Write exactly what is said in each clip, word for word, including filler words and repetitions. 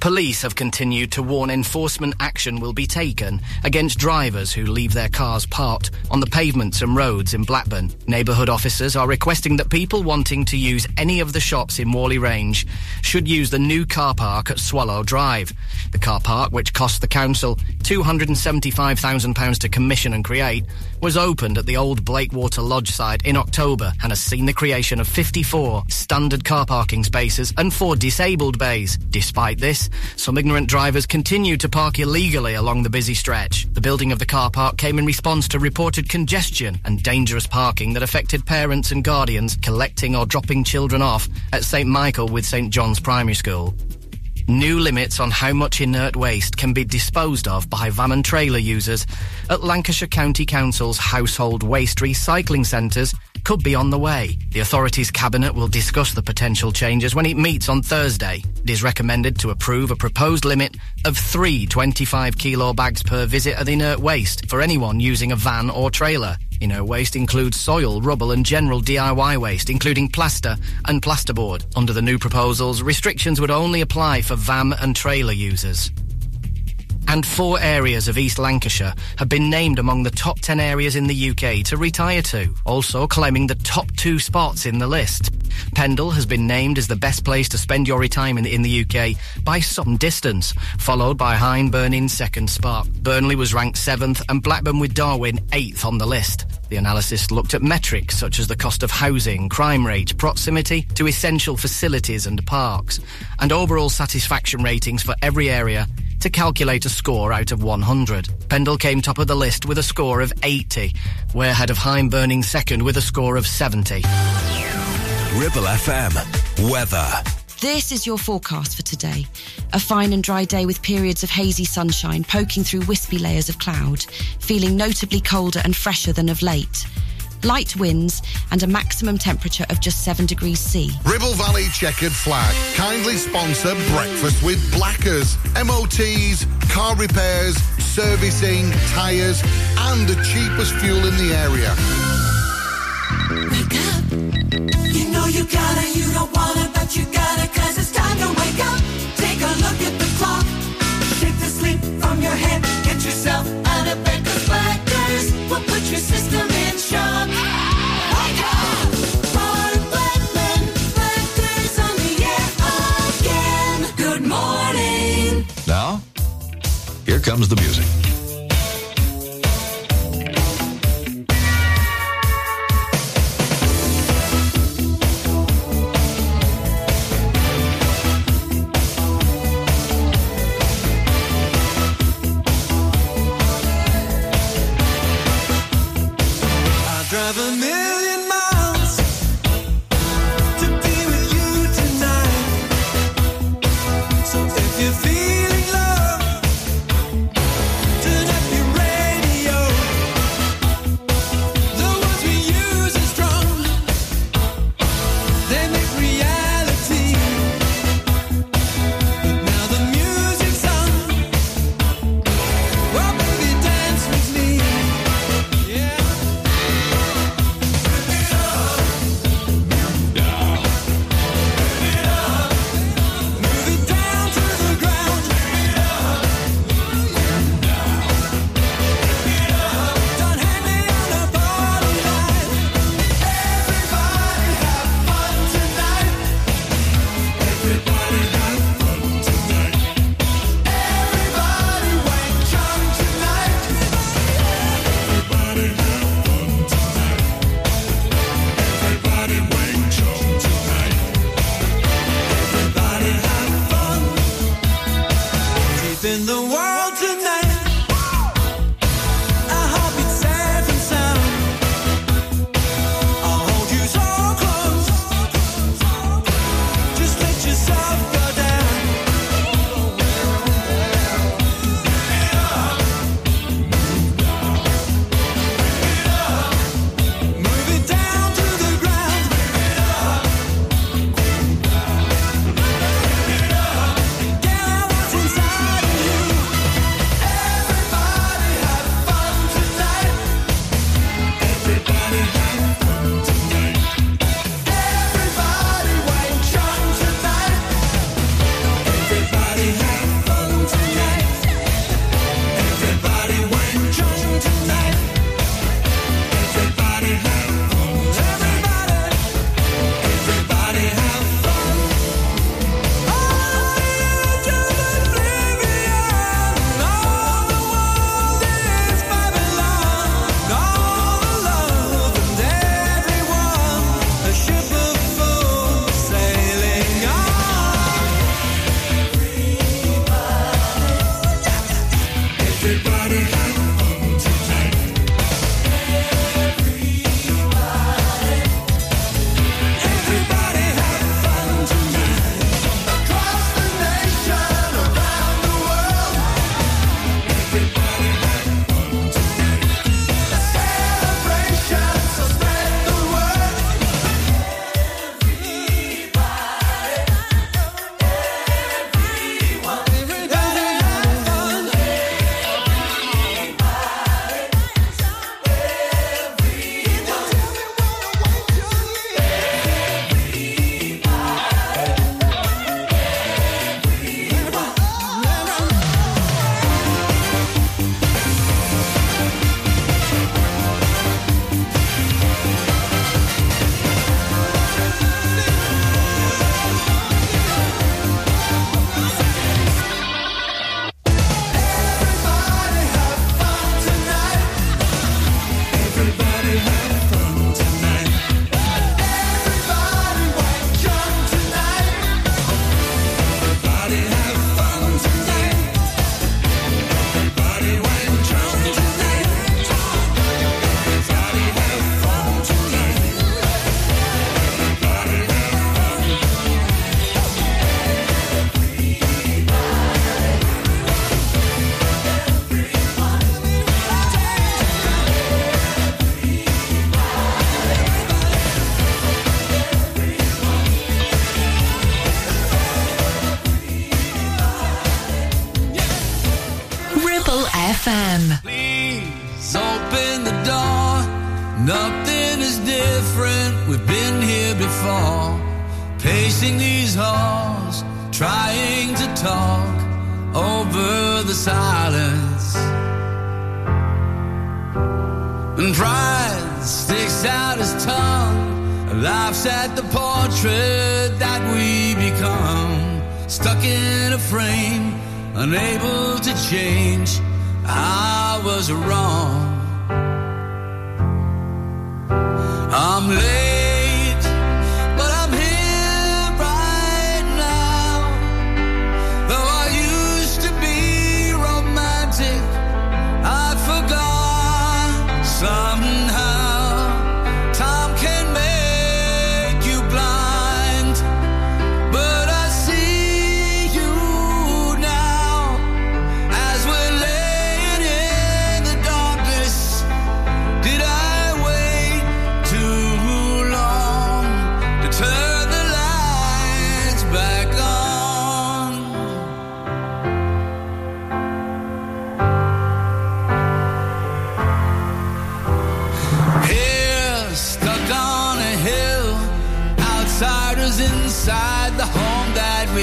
Police have continued to warn enforcement action will be taken against drivers who leave their cars parked on the pavements and roads in Blackburn. Neighbourhood officers are requesting that people wanting to use any of the shops in Whalley Range should use the new car park at Swallow Drive. The car park, which cost the council two hundred seventy-five thousand pounds to commission and create, was opened at the old Blakewater Lodge site in October and has seen the creation of fifty-four standard car parking spaces and four disabled bays. Despite this, some ignorant drivers continue to park illegally along the busy stretch. The building of the car park came in response to reported congestion and dangerous parking that affected parents and guardians collecting or dropping children off at St Michael with St John's Primary School. New limits on how much inert waste can be disposed of by van and trailer users at Lancashire County Council's household waste recycling centres could be on the way. The authority's cabinet will discuss the potential changes when it meets on Thursday. It is recommended to approve a proposed limit of three twenty-five kilo bags per visit of inert waste for anyone using a van or trailer. Inert waste includes soil, rubble and general D I Y waste, including plaster and plasterboard. Under the new proposals, restrictions would only apply for van and trailer users. And four areas of East Lancashire have been named among the top ten areas in the U K to retire to, also claiming the top two spots in the list. Pendle has been named as the best place to spend your retirement in the U K by some distance, followed by Hyndburn in second spot. Burnley was ranked seventh and Blackburn with Darwen eighth on the list. The analysis looked at metrics such as the cost of housing, crime rate, proximity to essential facilities and parks, and overall satisfaction ratings for every area to calculate a score out of one hundred. Pendle came top of the list with a score of eighty. We're ahead of Hyndburn in second with a score of seventy. Ribble F M weather. This is your forecast for today. A fine and dry day with periods of hazy sunshine poking through wispy layers of cloud, feeling notably colder and fresher than of late. Light winds and a maximum temperature of just seven degrees C. Ribble Valley Checkered Flag kindly sponsor Breakfast with Blackers, M O Ts, car repairs, servicing, tyres and the cheapest fuel in the area. Wake up. You know you gotta, you don't wanna, but you gotta, cause it's time to wake up. Take a look at the clock. Take the sleep from your head. Get yourself out of bed, cause Blackers will put your system in shock. Wake up! More Blackmen, Blackers on the air again. Good morning. Now, here comes the music. Of a million miles to be with you tonight. So if you're feeling low, turn up your radio. The words we use are strong, they make reality. But now the music's on, oh baby dance with me. Yeah. F M. Please open the door. Nothing is different. We've been here before. Pacing these halls, trying to talk over the silence. And pride sticks out his tongue, laughs at the portrait that we become. Stuck in a frame, unable to change. I was wrong. I'm late.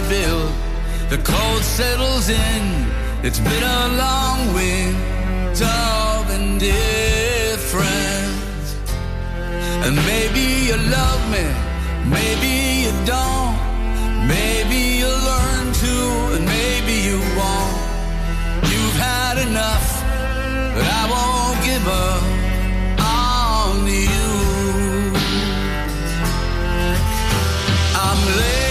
Build. The cold settles in. It's been a long winter of indifference. And maybe you love me, maybe you don't. Maybe you'll learn to, and maybe you won't. You've had enough, but I won't give up on you. I'm late.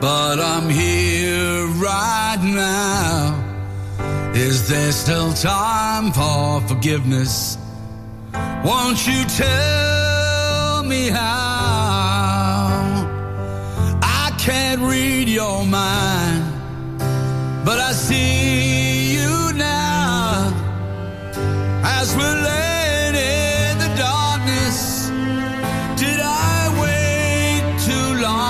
But I'm here right now. Is there still time for forgiveness? Won't you tell me how? I can't read your mind, but I see you now. As we're laying in the darkness, did I wait too long?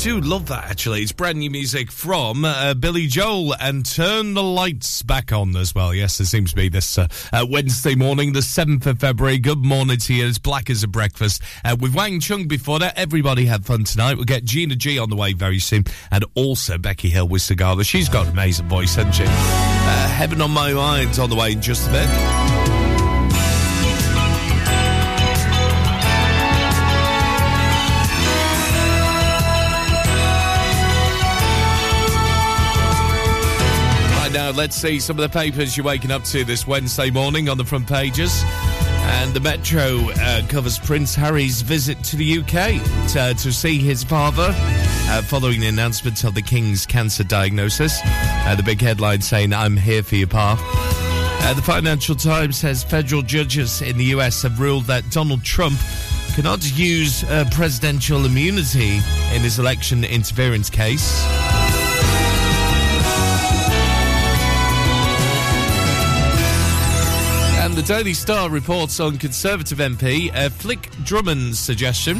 Do love that, actually. It's brand new music from uh, Billy Joel, and Turn the Lights Back On as well. Yes, it seems to be this uh, uh, Wednesday morning, the seventh of February. Good morning to you. It's Black as a Breakfast. Uh, with Wang Chung before that, everybody had fun tonight. We'll get Gina G on the way very soon, and also Becky Hill with Sigala. She's got an amazing voice, hasn't she? Uh, Heaven on My Mind's on the way in just a bit. Now, let's see some of the papers you're waking up to this Wednesday morning on the front pages. And the Metro uh, covers Prince Harry's visit to the U K to, uh, to see his father uh, following the announcement of the King's cancer diagnosis. Uh, the big headline saying, "I'm here for you, Pa." Uh, the Financial Times says federal judges in the U S have ruled that Donald Trump cannot use uh, presidential immunity in his election interference case. Daily Star reports on Conservative M P uh, Flick Drummond's suggestion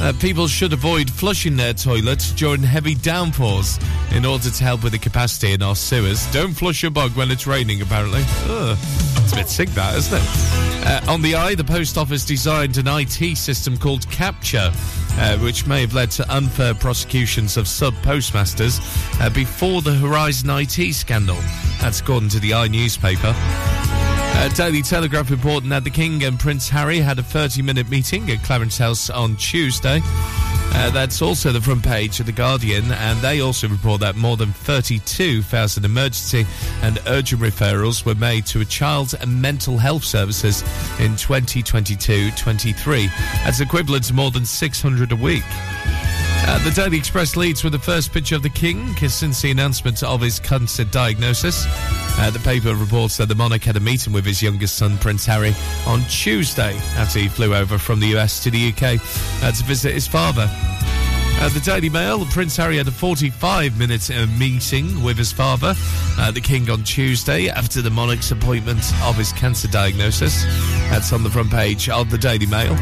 uh, people should avoid flushing their toilets during heavy downpours in order to help with the capacity in our sewers. Don't flush your bog when it's raining, apparently. Ugh. It's a bit sick, that, isn't it? Uh, on The I, the post office designed an I T system called Capture, uh, which may have led to unfair prosecutions of sub-postmasters uh, before the Horizon I T scandal. That's according to The I newspaper. A Daily Telegraph reporting that the King and Prince Harry had a thirty-minute meeting at Clarence House on Tuesday. Uh, that's also the front page of The Guardian, and they also report that more than thirty-two thousand emergency and urgent referrals were made to a child and mental health services in twenty twenty-two twenty-three. That's equivalent to more than six hundred a week. Uh, the Daily Express leads with the first picture of the King since the announcement of his cancer diagnosis. Uh, the paper reports that the monarch had a meeting with his youngest son, Prince Harry, on Tuesday after he flew over from the U S to the U K uh, to visit his father. Uh, the Daily Mail, Prince Harry had a forty-five-minute uh, meeting with his father, uh, the King, on Tuesday after the monarch's appointment of his cancer diagnosis. That's on the front page of the Daily Mail.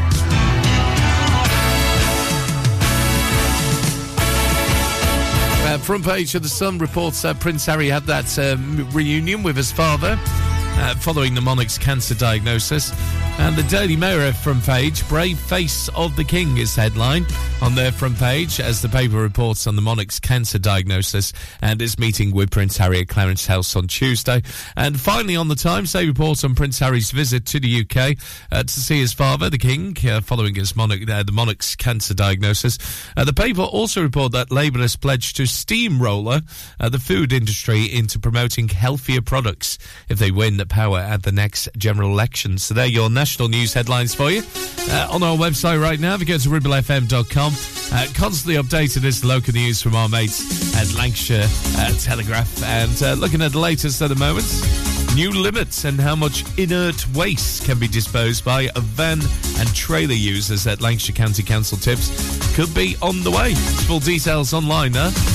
Uh, front page of The Sun reports that Prince Harry had that um, reunion with his father uh, following the monarch's cancer diagnosis. And the Daily Mail front page, Brave Face of the King is headline on their front page as the paper reports on the monarch's cancer diagnosis and his meeting with Prince Harry at Clarence House on Tuesday. And finally on the Times, they report on Prince Harry's visit to the U K uh, to see his father, the King, uh, following his monarch, uh, the monarch's cancer diagnosis. Uh, the paper also report that Labour has pledged to steamroller uh, the food industry into promoting healthier products if they win the power at the next general election. So there you're now. National news headlines for you uh, on our website right now. If you go to ribble f m dot com, uh, constantly updated is the local news from our mates at Lancashire uh, Telegraph, and uh, looking at the latest at the moment, new limits and how much inert waste can be disposed by a van and trailer users at Lancashire County Council tips could be on the way. Full details online now. Huh?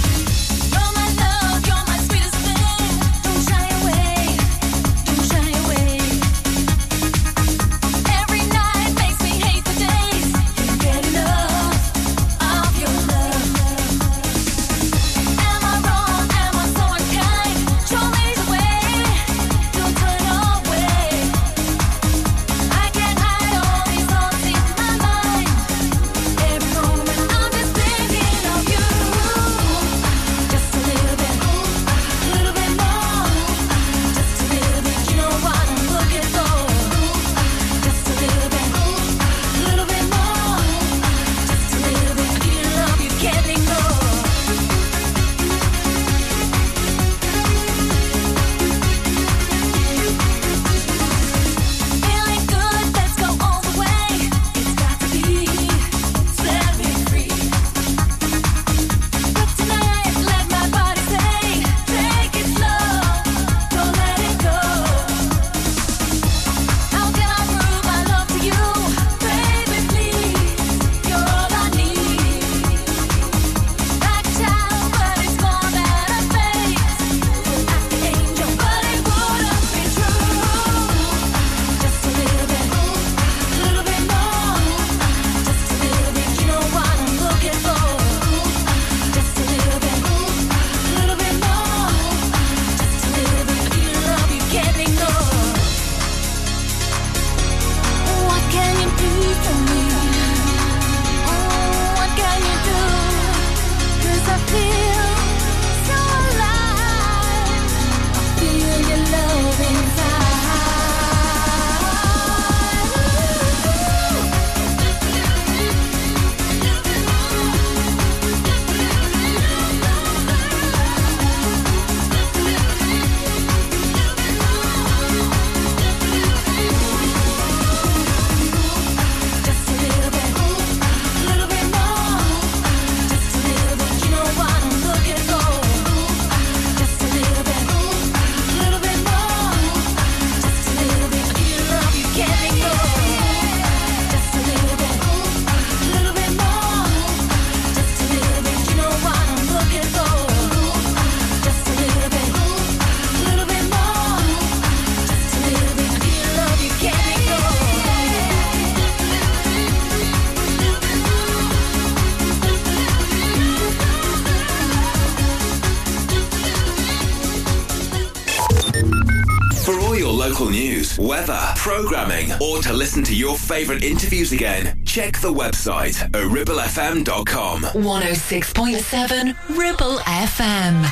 your local news, weather, programming, or to listen to your favourite interviews again, check the website at ribble f m dot com. one oh six point seven Ribble F M.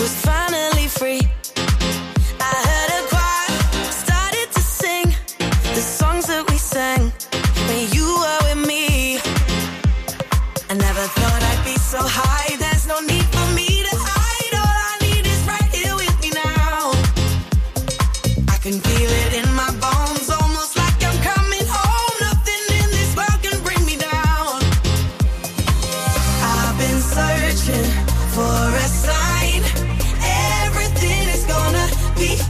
Was finally free. I heard a choir, started to sing the songs that we sang when you were with me. I never thought I'd be so high. There's no need for me to hide. All I need is right here with me now. I can feel it in my bones, almost like I'm coming home. Nothing in this world can bring me down. I've been searching for a sign.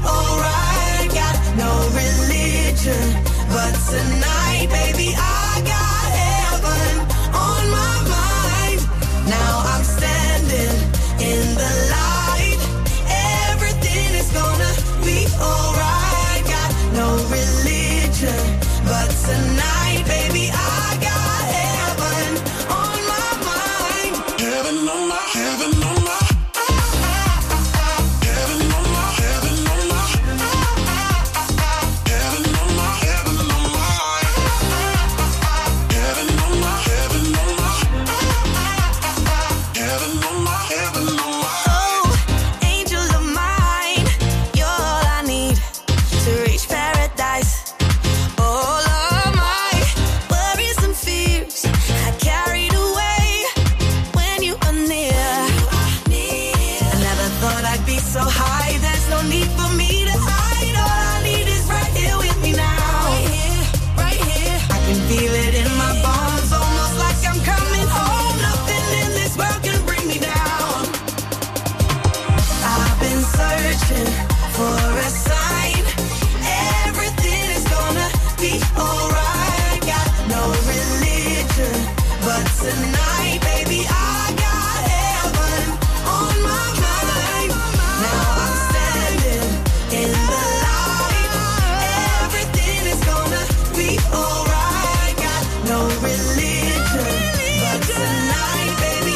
Alright, I got no religion, but tonight, baby, I got heaven on my mind. Now I'm standing in the light. Everything is gonna be alright. Got no religion, but tonight, baby,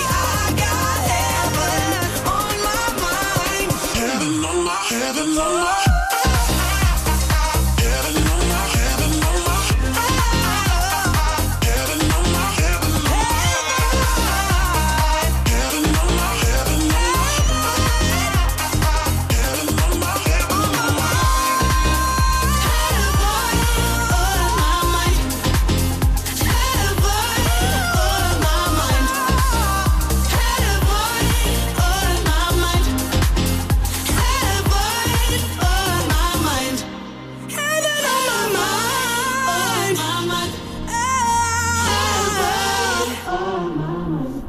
I got heaven on my mind. Heaven on my, heaven on my.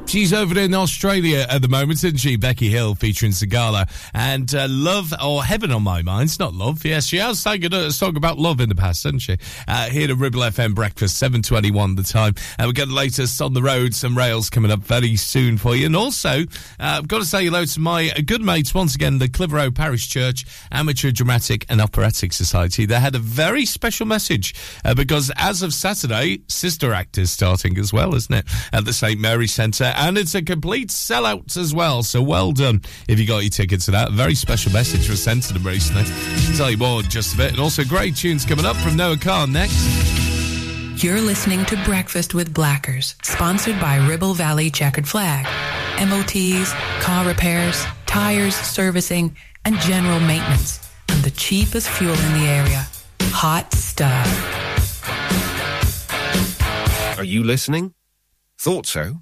She's over in Australia at the moment, isn't she? Becky Hill featuring Sigala. And uh, Love, or Heaven on My Mind, it's not love. Yes, she has taken a song about love in the past, hasn't she? Uh, here to Ribble F M Breakfast, seven twenty-one the time. And uh, we've got the latest on the road, some rails coming up very soon for you. And also, uh, I've got to say hello to my good mates, once again, the Clitheroe Parish Church Amateur Dramatic and Operatic Society. They had a very special message uh, because as of Saturday, Sister Act is starting as well, isn't it? At the Saint Mary Centre. And it's a complete sellout as well, so well done if you got your tickets to that. A very special message was sent to them recently. I'll tell you more in just a bit. And also great tunes coming up from Noah Carr next. You're listening to Breakfast with Blackers, sponsored by Ribble Valley Checkered Flag. M O Ts, car repairs, tyres, servicing, and general maintenance. And the cheapest fuel in the area. Hot stuff. Are you listening? Thought so.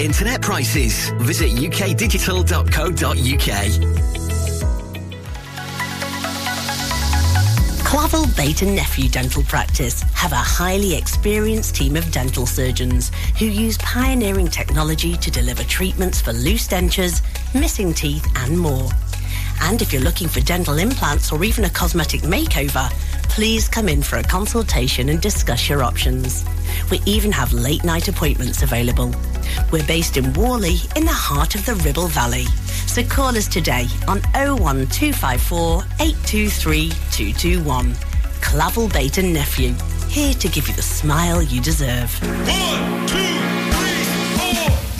internet prices. Visit u k digital dot co dot u k. Clavel Bait and Nephew Dental Practice have a highly experienced team of dental surgeons who use pioneering technology to deliver treatments for loose dentures, missing teeth and more. And if you're looking for dental implants or even a cosmetic makeover, please come in for a consultation and discuss your options. We even have late night appointments available. We're based in Whalley in the heart of the Ribble Valley. So call us today on oh one two five four, eight two three, two two one. Clavel Bait and Nephew, here to give you the smile you deserve. One, two.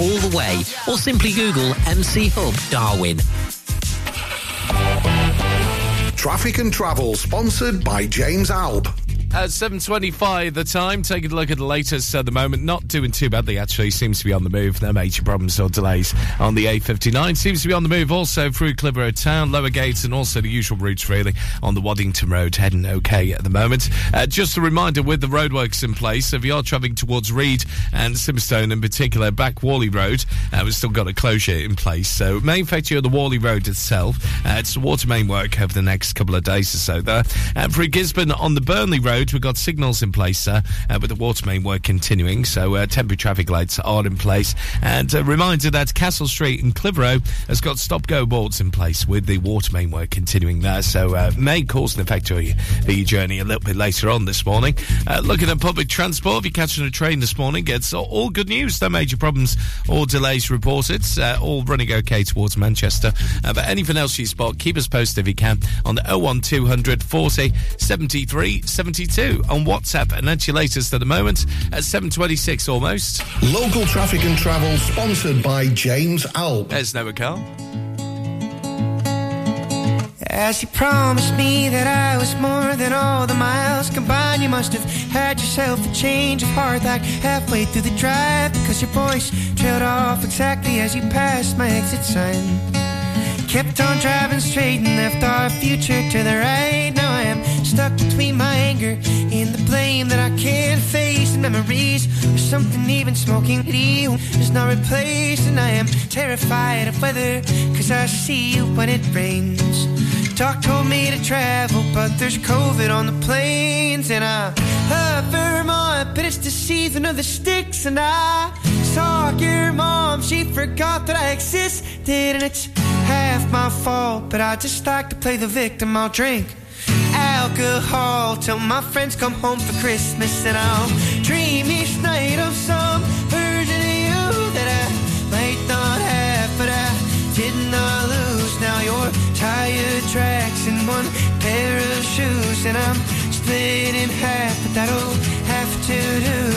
all the way, or simply Google M C Hub Darwen. Traffic and Travel, sponsored by James Alb. At seven twenty-five the time, taking a look at the latest at the moment. Not doing too badly, actually. Seems to be on the move. No major problems or delays on the A fifty-nine. Seems to be on the move also through Clitheroe Town, Lower Gates, and also the usual routes, really, on the Waddington Road. Heading OK at the moment. Uh, just a reminder, with the roadworks in place, if you are travelling towards Reed and Simstone in particular, back Whalley Road, uh, we've still got a closure in place. So it may affect you on the Whalley Road itself. Uh, it's the water main work over the next couple of days or so there. Uh, through Gisborne on the Burnley Road, we've got signals in place, sir, uh, with the water main work continuing, so uh, temporary traffic lights are in place. And a reminder that Castle Street in Clitheroe has got stop-go boards in place with the water main work continuing there, so uh, may cause an effect on your journey a little bit later on this morning. Uh, looking at public transport, if you're catching a train this morning, it's all good news. No major problems or delays reported, uh, all running okay towards Manchester. Uh, but anything else you spot, keep us posted if you can on the oh one two hundred, forty, seventy-three, seventy-two on WhatsApp, and that's your latest at the moment at seven twenty-six almost. Local traffic and travel sponsored by James Alb. There's Noah Carl. As you promised me that I was more than all the miles combined, you must have had yourself a change of heart like halfway through the drive, because your voice trailed off exactly as you passed my exit sign. Kept on driving straight and left our future to the right. Now I am stuck between my anger and the blame that I can't face. The memories or something even smoking you is not replaced. And I am terrified of weather, cause I see you when it rains. Doc told me to travel, but there's COVID on the planes. And I love Vermont, but it's the season of the sticks. And I saw your mom, she forgot that I existed. And it's half my fault, but I just like to play the victim. I'll drink alcohol till my friends come home for Christmas. And I'll dream each night of some version of you that I might not have, but I did not lose. Now your tire tracks in one pair of shoes, and I'm split in half, but that'll have to do.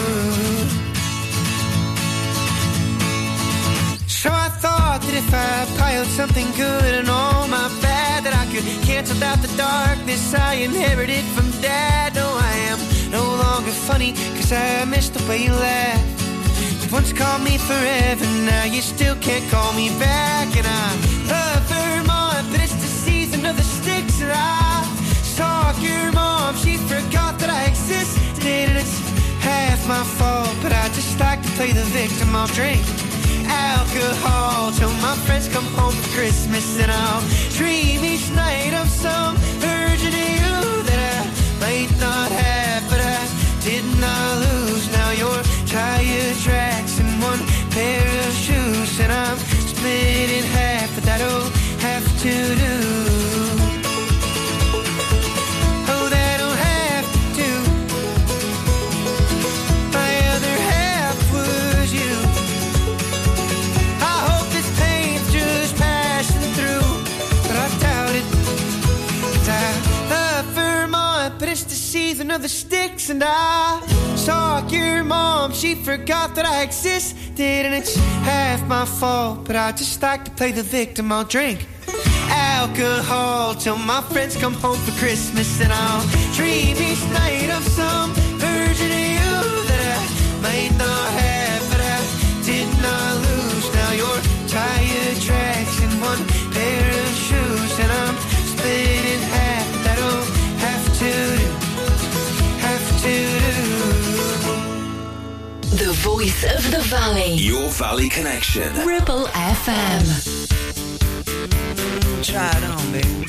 So I thought that if I piled something good and all my bad, that I could cancel out the darkness I inherited from Dad. No, I am no longer funny, cause I missed the way you laughed. Once called me forever, now you still can't call me back. And I love Vermont, but it's the season of the sticks. And I saw your mom, she forgot that I existed. And it's half my fault, but I just like to play the victim. I'll drink alcohol till my friends come home for Christmas. And I'll dream each night of some version of you that I might not have, but I did not lose. Now you're tired tracks and one pair of shoes. to do. Of the sticks, and I saw your mom. She forgot that I existed, and it's half my fault. But I just like to play the victim. I'll drink alcohol till my friends come home for Christmas, and I'll dream each night of some version of you that I might not have, but I did not lose. Now your tie attracts in one pair of shoes, and I'm split in half. But I don't have to do. The voice of the valley. Your valley connection. Ribble F M. Try it on, baby.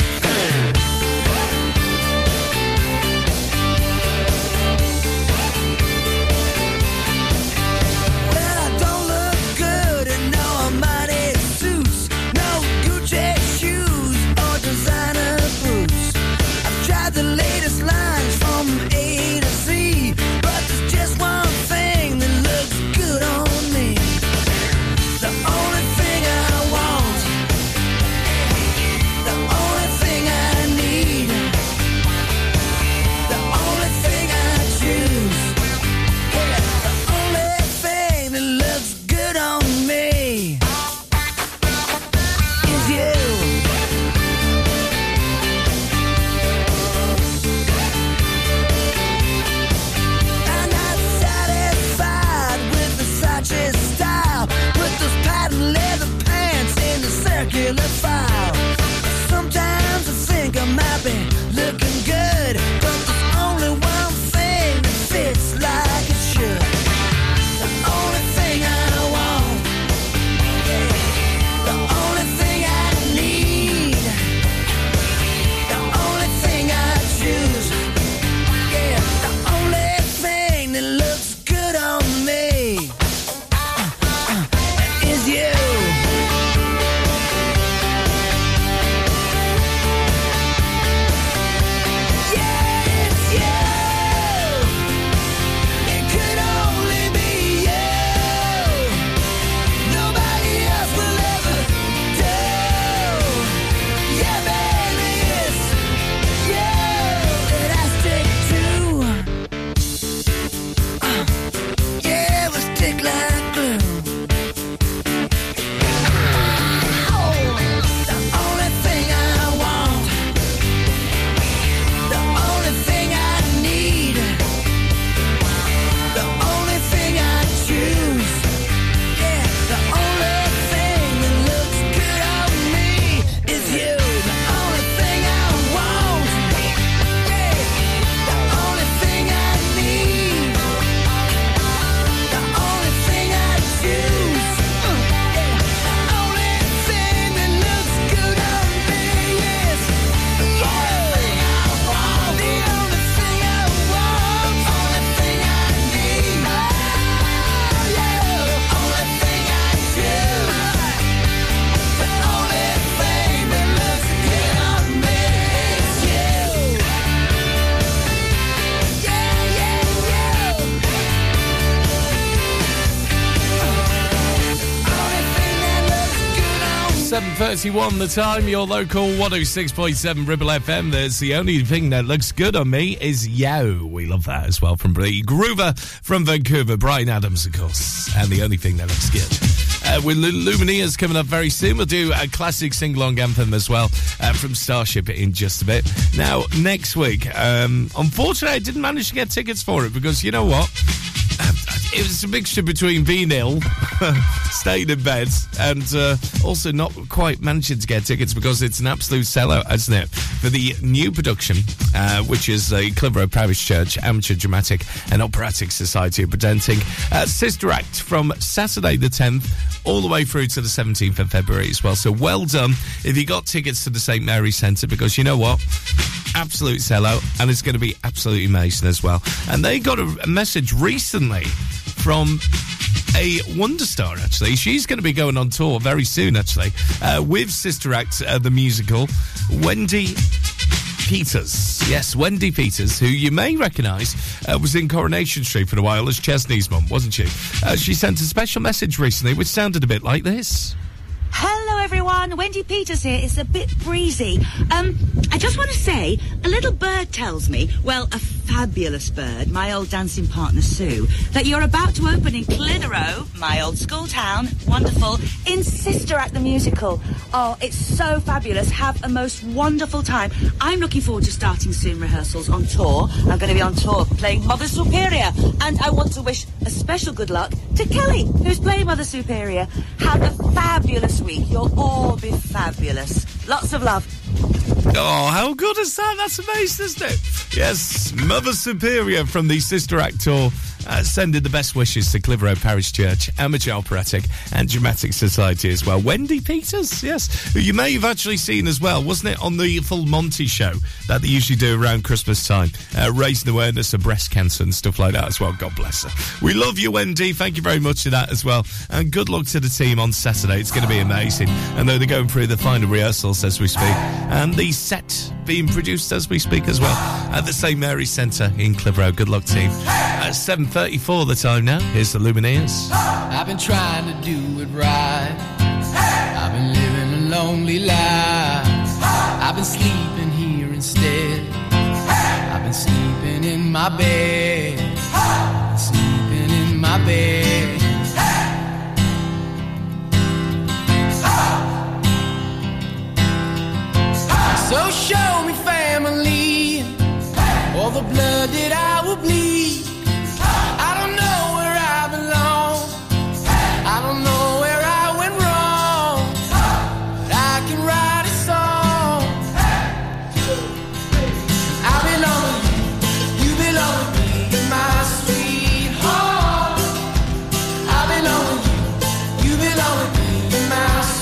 Well, I don't look good in no Armani suits, no Gucci shoes or designer boots. I've tried the latest lines from A to Z, but there's just one thing. thirty-one the time, your local one oh six point seven Ribble F M. There's the only thing that looks good on me is yo. We love that as well from Bree Groover from Vancouver, Brian Adams, of course. And the only thing that looks good. Uh, with Lumineers coming up very soon, we'll do a classic sing-along anthem as well uh, from Starship in just a bit. Now, next week, um, unfortunately, I didn't manage to get tickets for it because, you know what? It was a mixture between being ill, staying in bed, and uh, also not quite managing to get tickets because it's an absolute sellout, isn't it? For the new production, uh, which is the Clitheroe Parish Church Amateur Dramatic and Operatic Society presenting uh, Sister Act from Saturday the tenth all the way through to the seventeenth of February as well. So well done if you got tickets to the Saint Mary Centre because you know what? Absolute sellout, and it's going to be absolutely amazing as well. And they got a, a message recently from a wonder star, actually. She's going to be going on tour very soon, actually, uh, with Sister Act, uh, the musical, Wendy Peters. Yes, Wendy Peters, who you may recognise, uh, was in Coronation Street for a while as Chesney's mum, wasn't she? Uh, she sent a special message recently which sounded a bit like this. Hello everyone, Wendy Peters here. It's a bit breezy. Um, I just want to say, a little bird tells me, well, a fabulous bird, my old dancing partner Sue, that you're about to open in Clitheroe, my old school town, wonderful, in Sister Act the musical. Oh, it's so fabulous. Have a most wonderful time. I'm looking forward to starting soon rehearsals on tour. I'm going to be on tour playing Mother Superior, and I want to wish a special good luck to Kelly, who's playing Mother Superior. Have a fabulous week. You'll all be fabulous. Lots of love. Oh, how good is that? That's amazing, isn't it? Yes, Mother Superior from the Sister Act tour, uh, sending the best wishes to Clitheroe Parish Church Amateur Operatic and Dramatic Society as well. Wendy Peters, yes, who you may have actually seen as well, wasn't it, on the Full Monty show that they usually do around Christmas time, uh, raising awareness of breast cancer and stuff like that as well. God bless her. We love you, Wendy. Thank you very much for that as well. And good luck to the team on Saturday. It's going to be amazing. And though they're going through the final rehearsals as we speak, and the set being produced as we speak as well at the Saint Mary Centre in Clitheroe. Good luck, team. At seven thirty-four the time now. Here's the Lumineers. I've been trying to do it right. I've been living a lonely life. I've been sleeping here instead. I've been sleeping in my bed. Sleeping in my bed. So show me family, hey, all the blood that I will bleed. Hey. I don't know where I belong. Hey. I don't know where I went wrong. Hey. But I can write a song. Hey. I belong to you. You belong to me, my sweetheart. I belong to you. You belong to me, my sweetheart.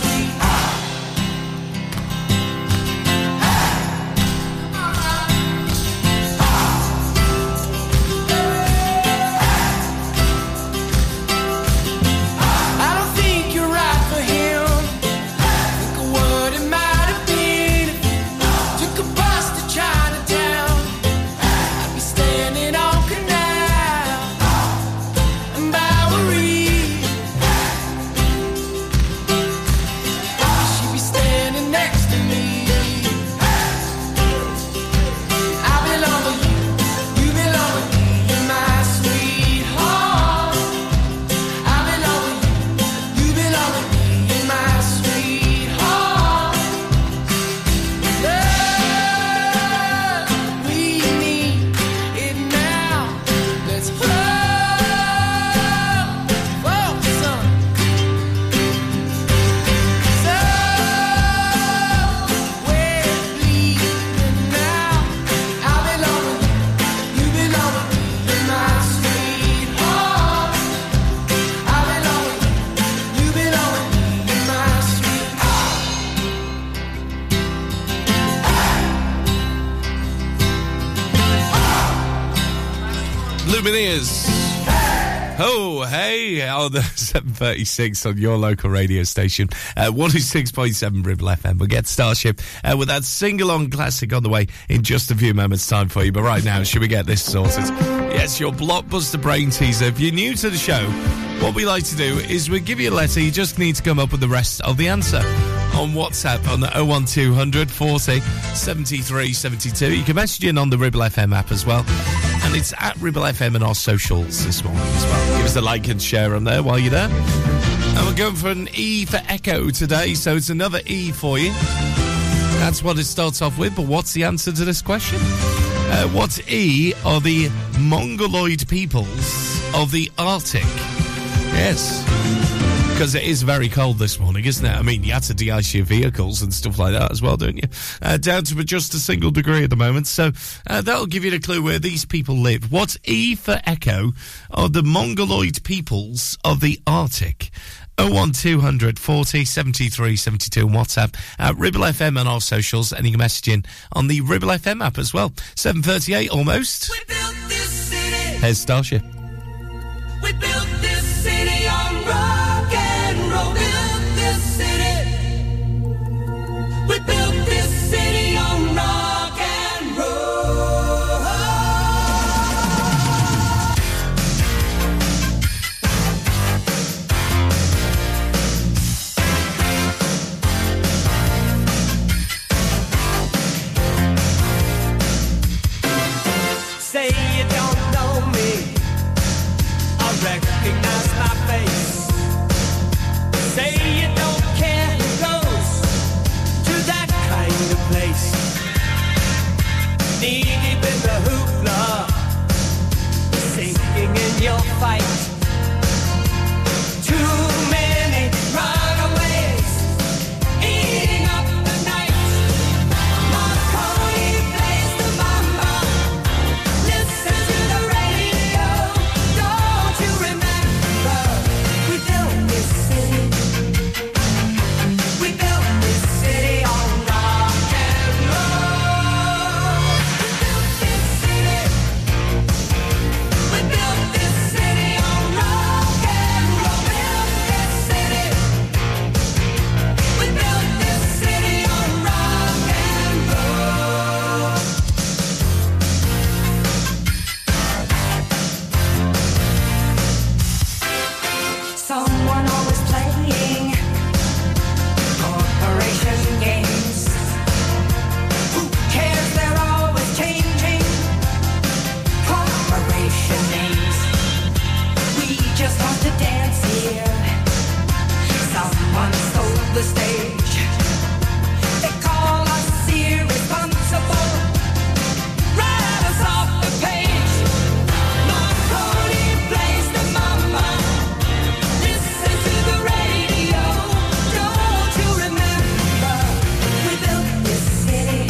Oh, hey, on the seven thirty-six on your local radio station, uh, one oh six point seven Ribble F M. We'll get Starship uh, with that sing-along classic on the way in just a few moments' time for you. But right now, should we get this sorted? Yes, your blockbuster brain teaser. If you're new to the show, what we like to do is we give you a letter. You just need to come up with the rest of the answer. On WhatsApp on the oh one two hundred forty seventy-three seventy-two. You can message in on the Ribble F M app as well. And it's at Ribble F M and our socials this morning as well. Give us a like and share on there while you're there. And we're going for an E for Echo today, so it's another E for you. That's what it starts off with, but what's the answer to this question? Uh, what E are the Mongoloid peoples of the Arctic? Yes. Because it is very cold this morning, isn't it? I mean, you had to de-ice your vehicles and stuff like that as well, don't you? Uh, down to just a single degree at the moment. So uh, that'll give you the clue where these people live. What E for Echo are the Mongoloid peoples of the Arctic? oh one two hundred forty seventy-three seventy-two on WhatsApp at Ribble F M and our socials. And you can message in on the Ribble F M app as well. seven thirty-eight almost. We built this city. Here's Starship. We built this city on dance here. Someone stole the stage. They call us irresponsible. Write us off the page. Marconi plays the mama. Listen to the radio. Don't you remember? We built this city.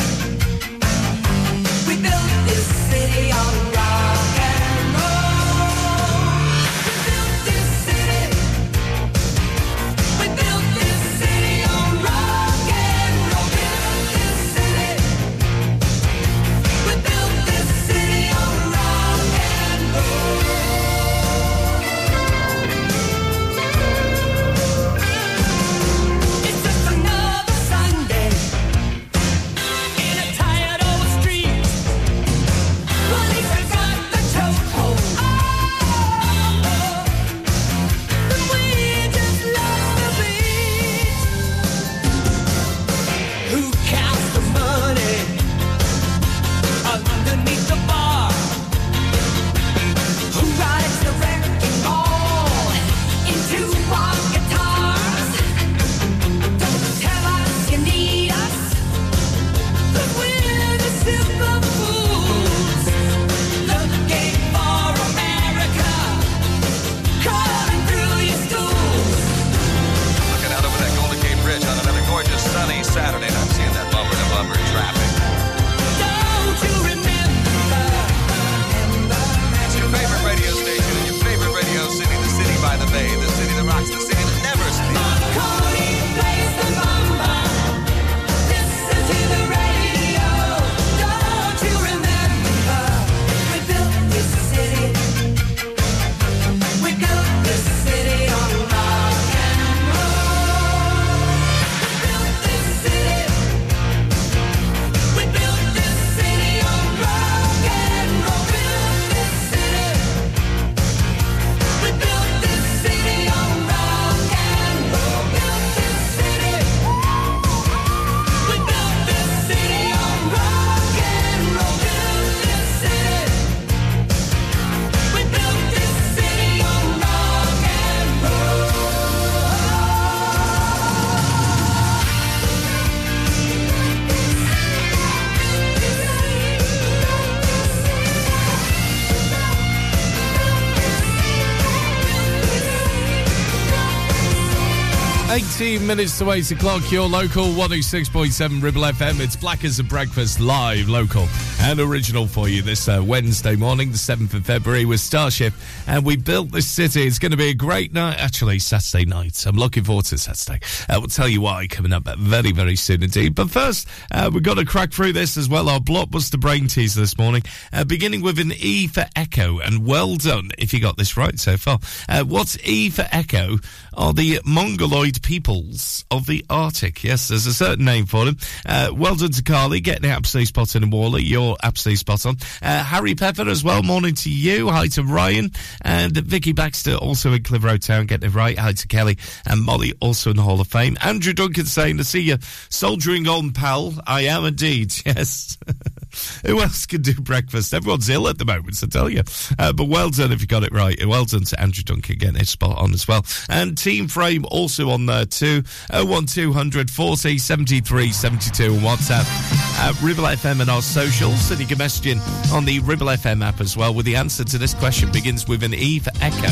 We built this city on. eighteen minutes to eight o'clock, your local one oh six point seven Ribble F M. It's Black as a Breakfast, live, local and original for you this uh, Wednesday morning, the seventh of February, with Starship. And we built this city. It's going to be a great night, actually, Saturday night. I'm looking forward to Saturday. Uh, we'll tell you why coming up very, very soon indeed. But first, uh, we've got to crack through this as well. Our blockbuster brain teaser this morning, uh, beginning with an E for echo. And well done if you got this right so far. Uh, what's E for echo? Are the Mongoloid peoples of the Arctic. Yes, there's a certain name for them. Uh, well done to Carly, getting it absolutely spot on in Whalley. You're absolutely spot on. Uh, Harry Pepper as well, morning to you. Hi to Ryan. And Vicky Baxter also in Clitheroe Town, getting it right. Hi to Kelly and Molly, also in the Hall of Fame. Andrew Duncan saying, I see you soldiering on, pal. I am indeed, yes. Who else can do breakfast? Everyone's ill at the moment, so I tell you. Uh, but well done if you got it right. Well done to Andrew Duncan, getting it spot on as well. And Team Frame also on there too. oh one two hundred forty seventy-three seventy-two and WhatsApp at Ribble F M and our socials. And you can message in on the Ribble F M app as well, with the answer to this question begins with an E for echo.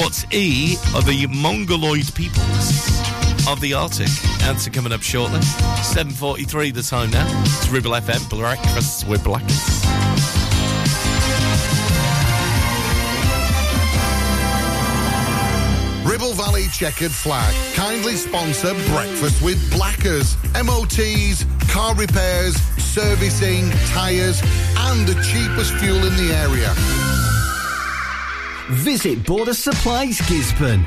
What's E are the Mongoloid peoples of the Arctic? Answer coming up shortly. seven forty-three the time now. It's Ribble F M, Breakfast with Blackers. Ribble Valley Checkered Flag kindly sponsor Breakfast with Blackers. M O Ts, car repairs, servicing, tyres and the cheapest fuel in the area. Visit Border Supplies Gisborne.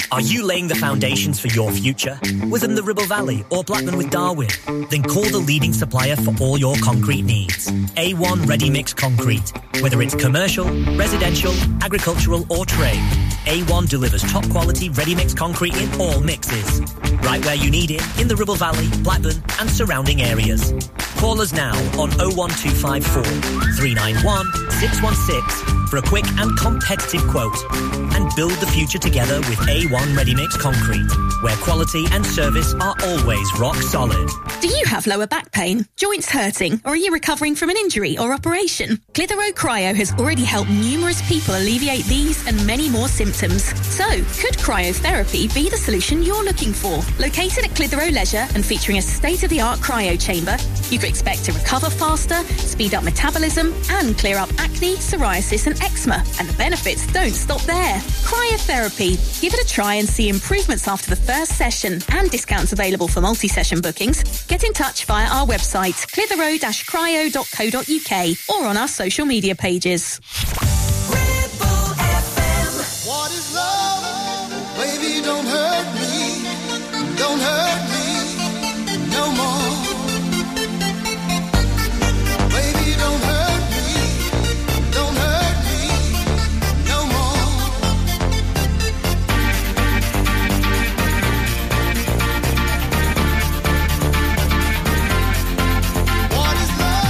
Are you laying the foundations for your future? Within the Ribble Valley or Blackburn with Darwen? Then call the leading supplier for all your concrete needs. A one Ready Mix Concrete. Whether it's commercial, residential, agricultural or trade, A one delivers top quality ready mix concrete in all mixes. Right where you need it, in the Ribble Valley, Blackburn and surrounding areas. Call us now on oh one two five four three nine one six one six for a quick and competitive quote. And build the future together with A one Ready Mix Concrete, where quality and service are always rock solid. Do you have lower back pain, joints hurting, or are you recovering from an injury or operation? Clitheroe Cryo has already helped numerous people alleviate these and many more symptoms. So, could cryotherapy be the solution you're looking for? Located at Clitheroe Leisure and featuring a state-of-the-art cryo chamber, you could expect to recover faster, speed up metabolism, and clear up acne, psoriasis, and eczema. And the benefits don't stop there. Cryotherapy. Give it a try and see improvements after the first session, and discounts available for multi-session bookings. Get in touch via our website, clitheroe dash cryo dot co dot uk, or on our social media pages. What is love? Baby, don't hurt me. Don't hurt me no more. Baby, don't hurt me. Don't hurt me no more. What is love?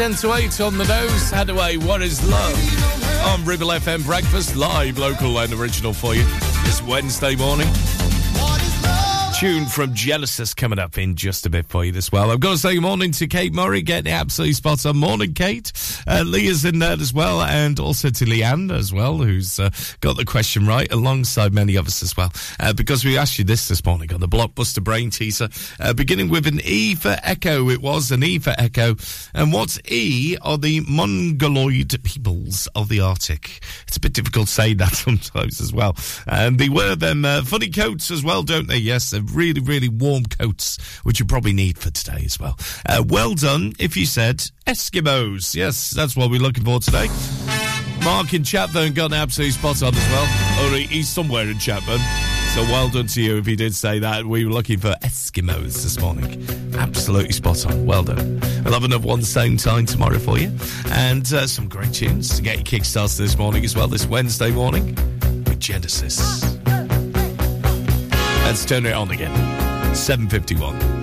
ten to eight on the nose. Had away What Is Love on Ribble F M Breakfast, live, local and original for you this Wednesday morning. Tune from Genesis coming up in just a bit for you as well. I've got to say good morning to Kate Murray, getting it absolutely spot on. Morning, Kate. Uh, Leah's in there as well, and also to Leanne as well, who's uh, got the question right, alongside many of us as well, uh, because we asked you this this morning on the Blockbuster Brain Teaser, uh, beginning with an E for Echo. It was an E for Echo. And what's E are the Mongoloid peoples of the Arctic. It's a bit difficult saying that sometimes as well. And they wear them uh, funny coats as well, don't they? Yes, they're really, really warm coats, which you probably need for today as well. Uh, well done if you said Eskimos. Yes, that's what we're looking for today. Mark in Chapburn got an absolute spot on as well. Or he's somewhere in Chapburn. So well done to you if you did say that. We were looking for Eskimos this morning. Absolutely spot on. Well done. We'll have another one same time tomorrow for you. And uh, some great tunes to get your kickstarts this morning as well, this Wednesday morning with Genesis. Let's turn it on again. seven fifty-one.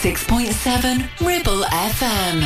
six point seven Ribble F M.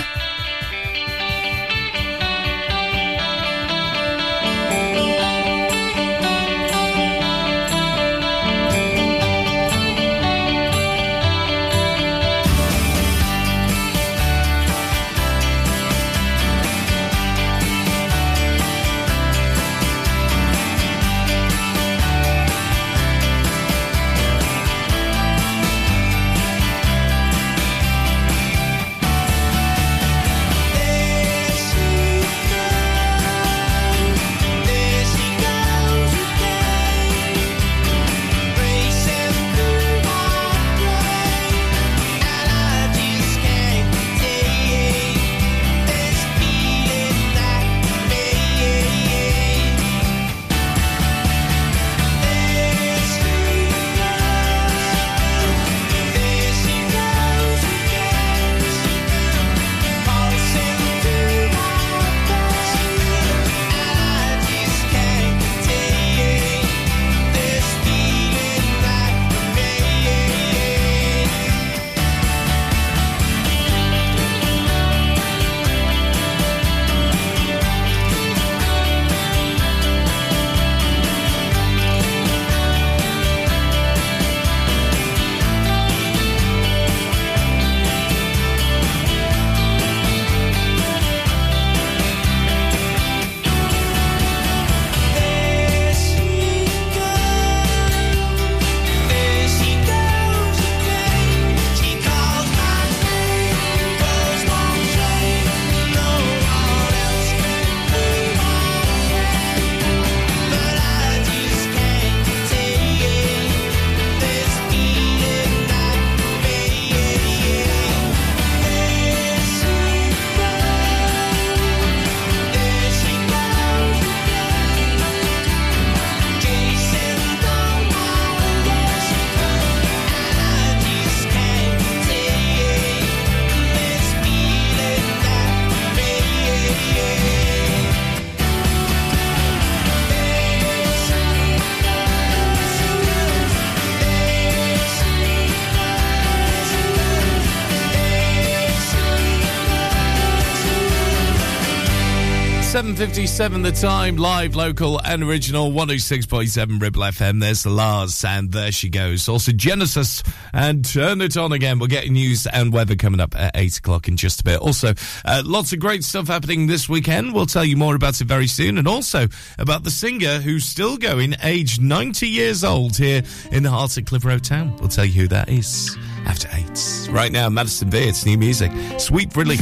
seven fifty-seven the time, live, local and original, one oh six point seven Ribble F M. There's Lars and There She Goes. Also Genesis and Turn It On Again. We'll get news and weather coming up at eight o'clock in just a bit. Also, uh, lots of great stuff happening this weekend. We'll tell you more about it very soon. And also about the singer who's still going, aged ninety years old, here in the heart of Clitheroe Town. We'll tell you who that is after eight. Right now, Madison Beer, it's new music. Sweet Relief.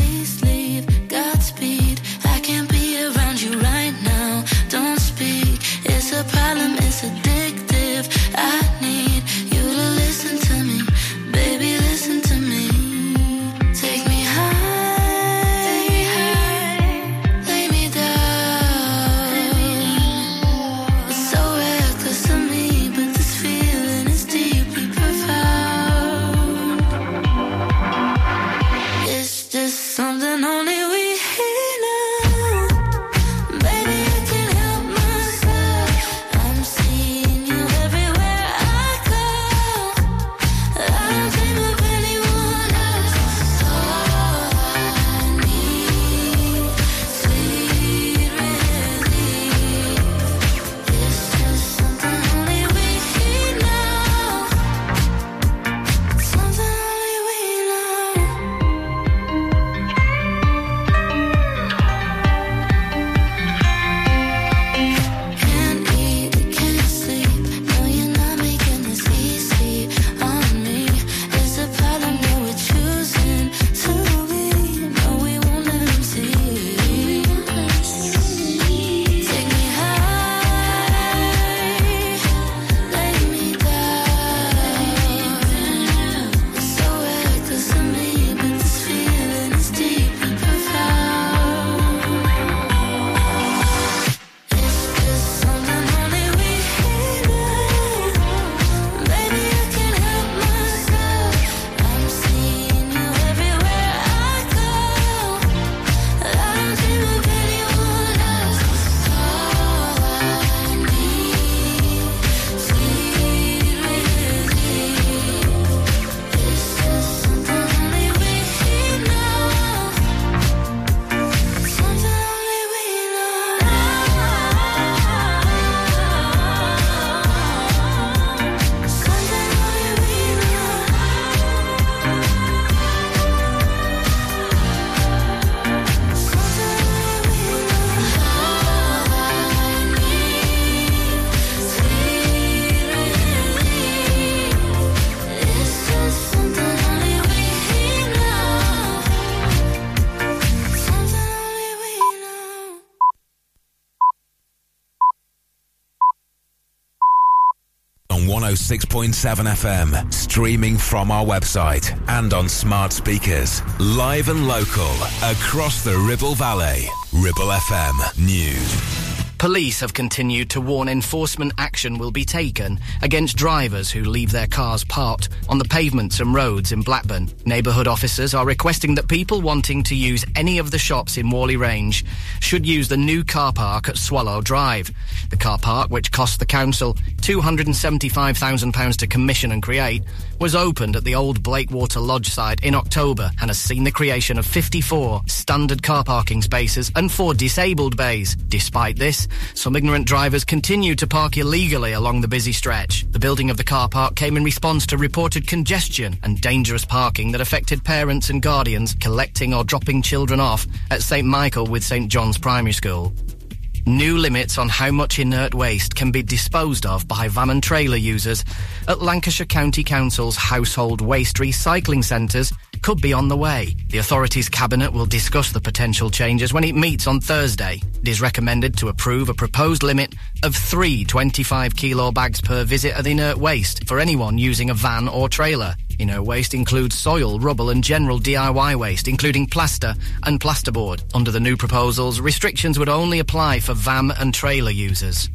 Godspeed, I can't be around you right now. Don't speak, it's a problem, it's addictive. I need you to listen to me, baby, listen to me. Take me high, take me high, lay me down. It's so reckless of me, but this feeling is deeply profound. It's just something only we. six point seven F M, streaming from our website and on smart speakers, live and local across the Ribble Valley. Ribble F M News. Police have continued to warn enforcement action will be taken against drivers who leave their cars parked on the pavements and roads in Blackburn. Neighbourhood officers are requesting that people wanting to use any of the shops in Whalley Range should use the new car park at Swallow Drive. The car park, which cost the council two hundred seventy-five thousand pounds to commission and create, was opened at the old Blakewater Lodge site in October and has seen the creation of fifty-four standard car parking spaces and four disabled bays. Despite this, some ignorant drivers continue to park illegally along the busy stretch. The building of the car park came in response to reported congestion and dangerous parking that affected parents and guardians collecting or dropping children off at St Michael with St John's Primary School. New limits on how much inert waste can be disposed of by van and trailer users at Lancashire County Council's household waste recycling centres could be on the way. The authority's cabinet will discuss the potential changes when it meets on Thursday. It is recommended to approve a proposed limit of three twenty-five kilo bags per visit of inert waste for anyone using a van or trailer. Inert waste includes soil, rubble and general D I Y waste, including plaster and plasterboard. Under the new proposals, restrictions would only apply for van and trailer users.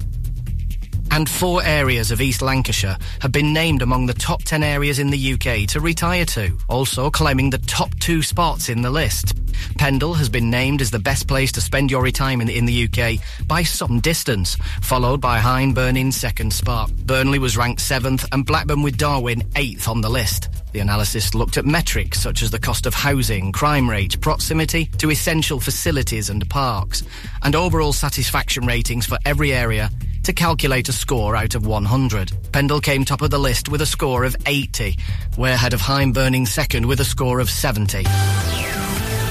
and four areas of East Lancashire have been named among the top ten areas in the U K to retire to, also claiming the top two spots in the list. Pendle has been named as the best place to spend your retirement in the U K by some distance, followed by Hyndburn in second spot. Burnley was ranked seventh and Blackburn with Darwen eighth on the list. The analysis looked at metrics such as the cost of housing, crime rate, proximity to essential facilities and parks, and overall satisfaction ratings for every area to calculate a score out of one hundred. Pendle came top of the list with a score of eighty. We're ahead of Hyndburn in second with a score of seventy.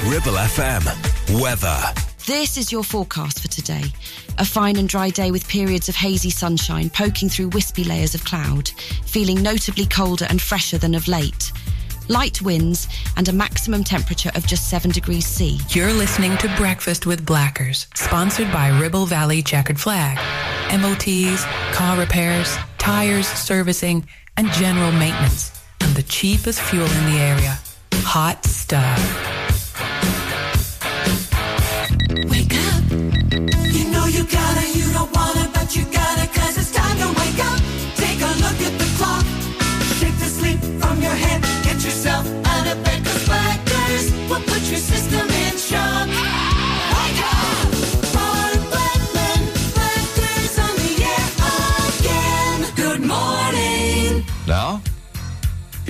Ribble F M weather. This is your forecast for today. A fine and dry day with periods of hazy sunshine poking through wispy layers of cloud, feeling notably colder and fresher than of late. Light winds and a maximum temperature of just seven degrees C. You're listening to Breakfast with Blackers, sponsored by Ribble Valley Checkered Flag. M O Ts, car repairs, tyres, servicing and general maintenance and the cheapest fuel in the area. Hot stuff. Wake up. You know you gotta, you don't wanna, but you gotta, cause it's time to wake up. Take a look at the clock. Take the sleep from your head. Get yourself out of bed, cause Blackers will put your system in shock. Wake up! Ron Blackman, Blackers on the air again. Good morning. Now,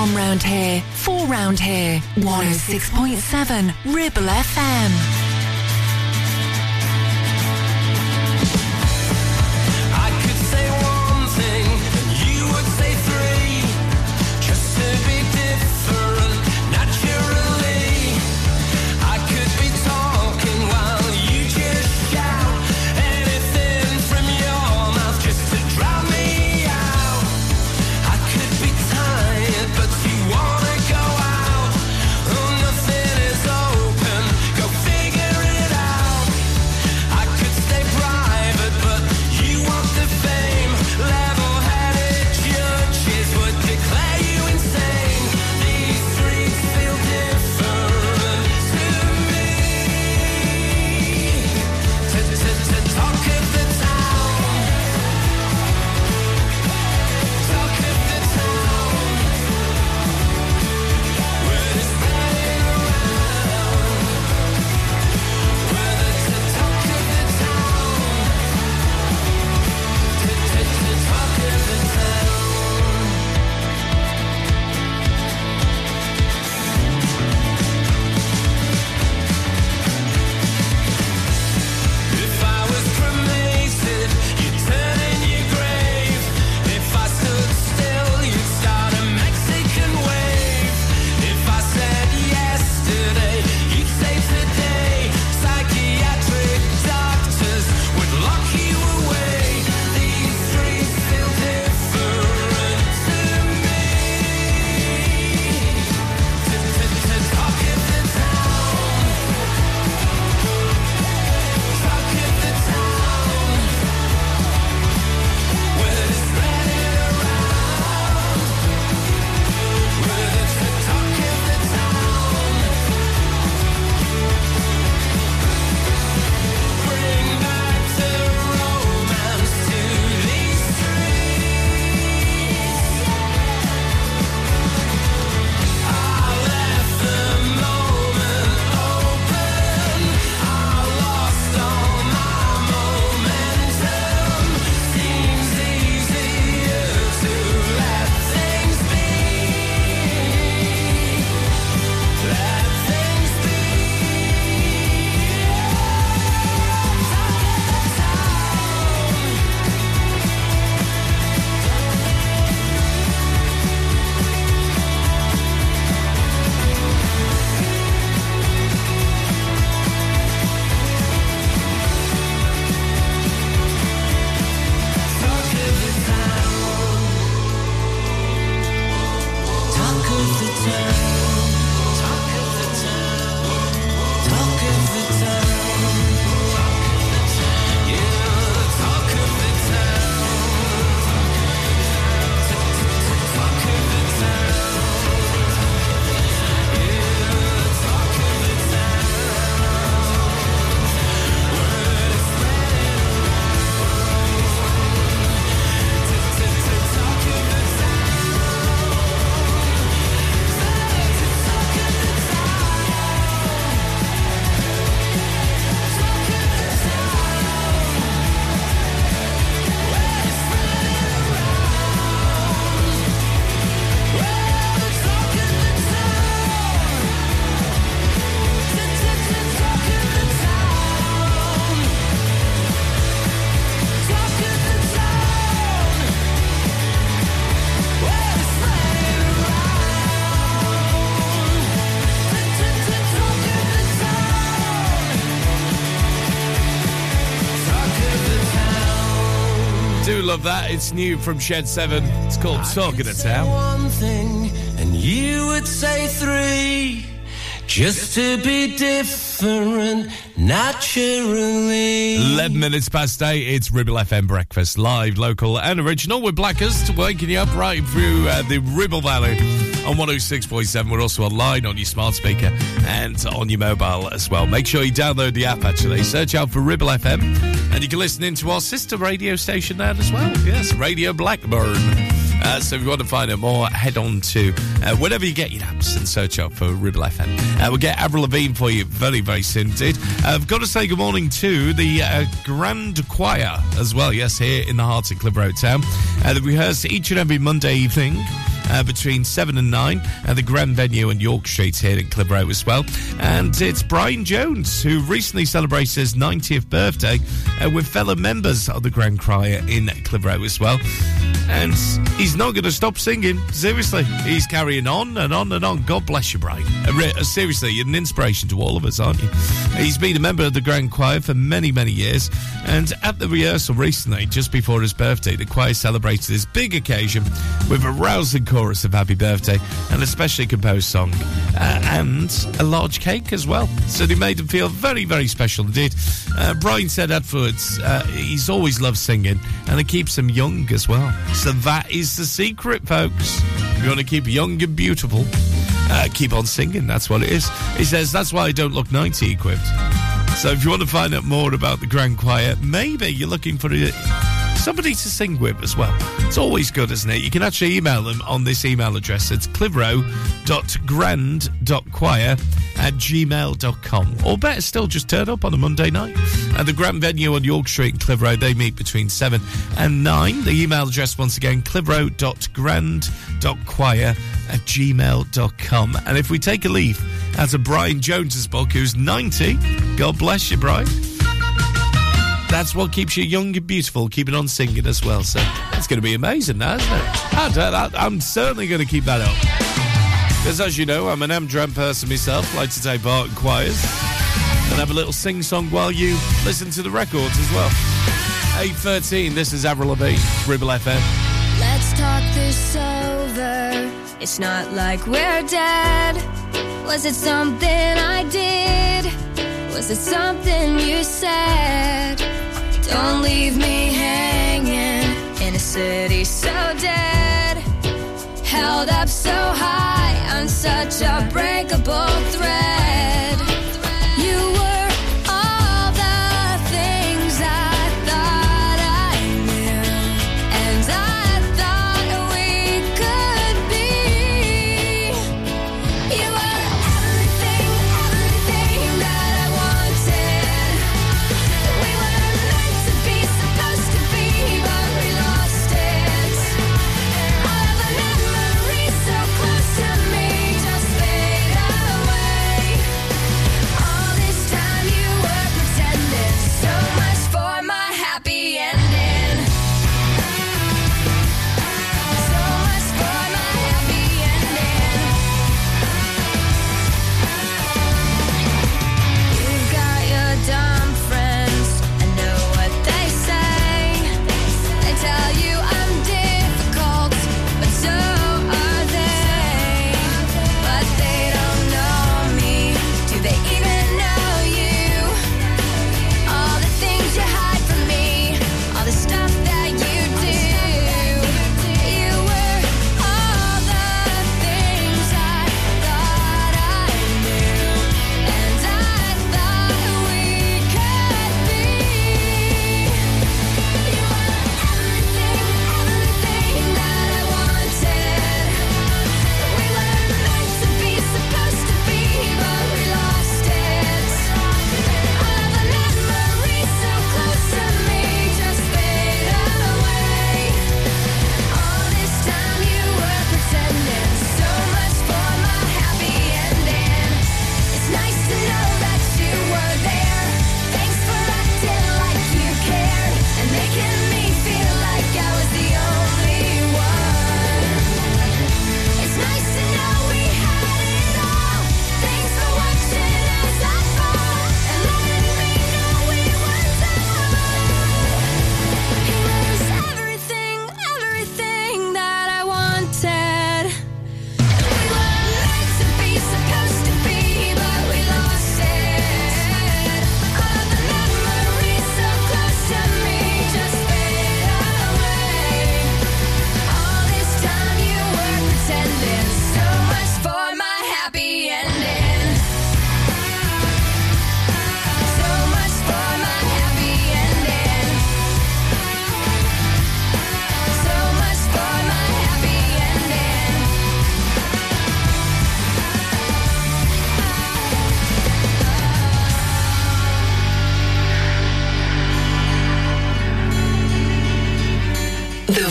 From round here, for round here. one oh six point seven Ribble F M. Love that. It's new from Shed seven. It's called Talking to Town. One thing, and you would say three, just to be different, naturally. eleven minutes past eight, it's Ribble F M Breakfast, live, local and original with Blackhurst, waking you up right through uh, the Ribble Valley on one oh six point seven. We're also online on your smart speaker and on your mobile as well. Make sure you download the app, actually. Search out for Ribble F M. And you can listen in to our sister radio station there as well. Yes, Radio Blackburn. Uh, so if you want to find out more, head on to uh, wherever you get your apps and search up for Ribble F M. Uh, we'll get Avril Lavigne for you very, very soon, dude. Uh, I've got to say good morning to the uh, Grand Choir as well. Yes, here in the heart of Clitheroe Town. Uh, they rehearse each and every Monday evening. uh, between seven and nine, and the Grand Venue in York Street here in Clitheroe as well. And it's Brian Jones, who recently celebrated his ninetieth birthday uh, with fellow members of the Grand Crier in Clitheroe as well. And he's not going to stop singing, seriously. He's carrying on and on and on. God bless you, Brian. Seriously, you're an inspiration to all of us, aren't you? He's been a member of the Grand Choir for many, many years. And at the rehearsal recently, just before his birthday, the choir celebrated this big occasion with a rousing chorus of Happy Birthday and a specially composed song uh, and a large cake as well. So they made him feel very, very special indeed. Uh, Brian said afterwards, uh, he's always loved singing and it keeps him young as well. So that is the secret, folks. If you want to keep young and beautiful, uh, keep on singing. That's what it is. He says, that's why I don't look ninety, equipped. So if you want to find out more about the Grand Choir, maybe you're looking for a, somebody to sing with as well. It's always good, isn't it? You can actually email them on this email address. It's clitheroe dot grand dot choir at gmail dot com. Or better still, just turn up on a Monday night. At the Grand Venue on York Street in Clitheroe, they meet between seven and nine. The email address, once again, clitheroe dot grand dot choir at gmail dot com. And if we take a leaf out of Brian Jones's book, who's ninety, God bless you, Brian. That's what keeps you young and beautiful, keeping on singing as well. So that's going to be amazing now, isn't it? I, I, I'm certainly going to keep that up. Because as you know, I'm an Amdram person myself, like to take part in choirs. And have a little sing-song while you listen to the records as well. eight thirteen, this is Avril Lavigne, Ribble F M. Let's talk this over. It's not like we're dead. Was it something I did? Was it something you said? Don't leave me hanging in a city so dead, held up so high on such a breakable thread. You were all the things I thought I knew, and I thought we could be. You were everything, everything that I wanted. We were meant to be, supposed to be, but we lost it. All of the memories so close to me just fade away.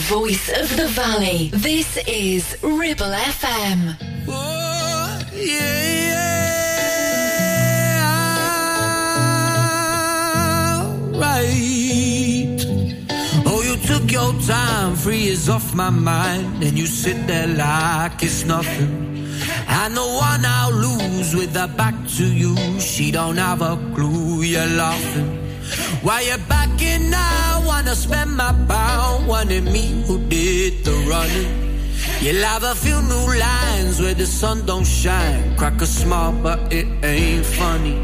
voice of the valley. This is Ribble F M. Oh, yeah, right. Oh, you took your time, free is off my mind, and you sit there like it's nothing. And the one I'll lose with her back to you, she don't have a clue you're laughing. Why you back in now? Wanna spend my pound? Wanted me who did the running. You'll have a few new lines where the sun don't shine. Crack a smile, but it ain't funny.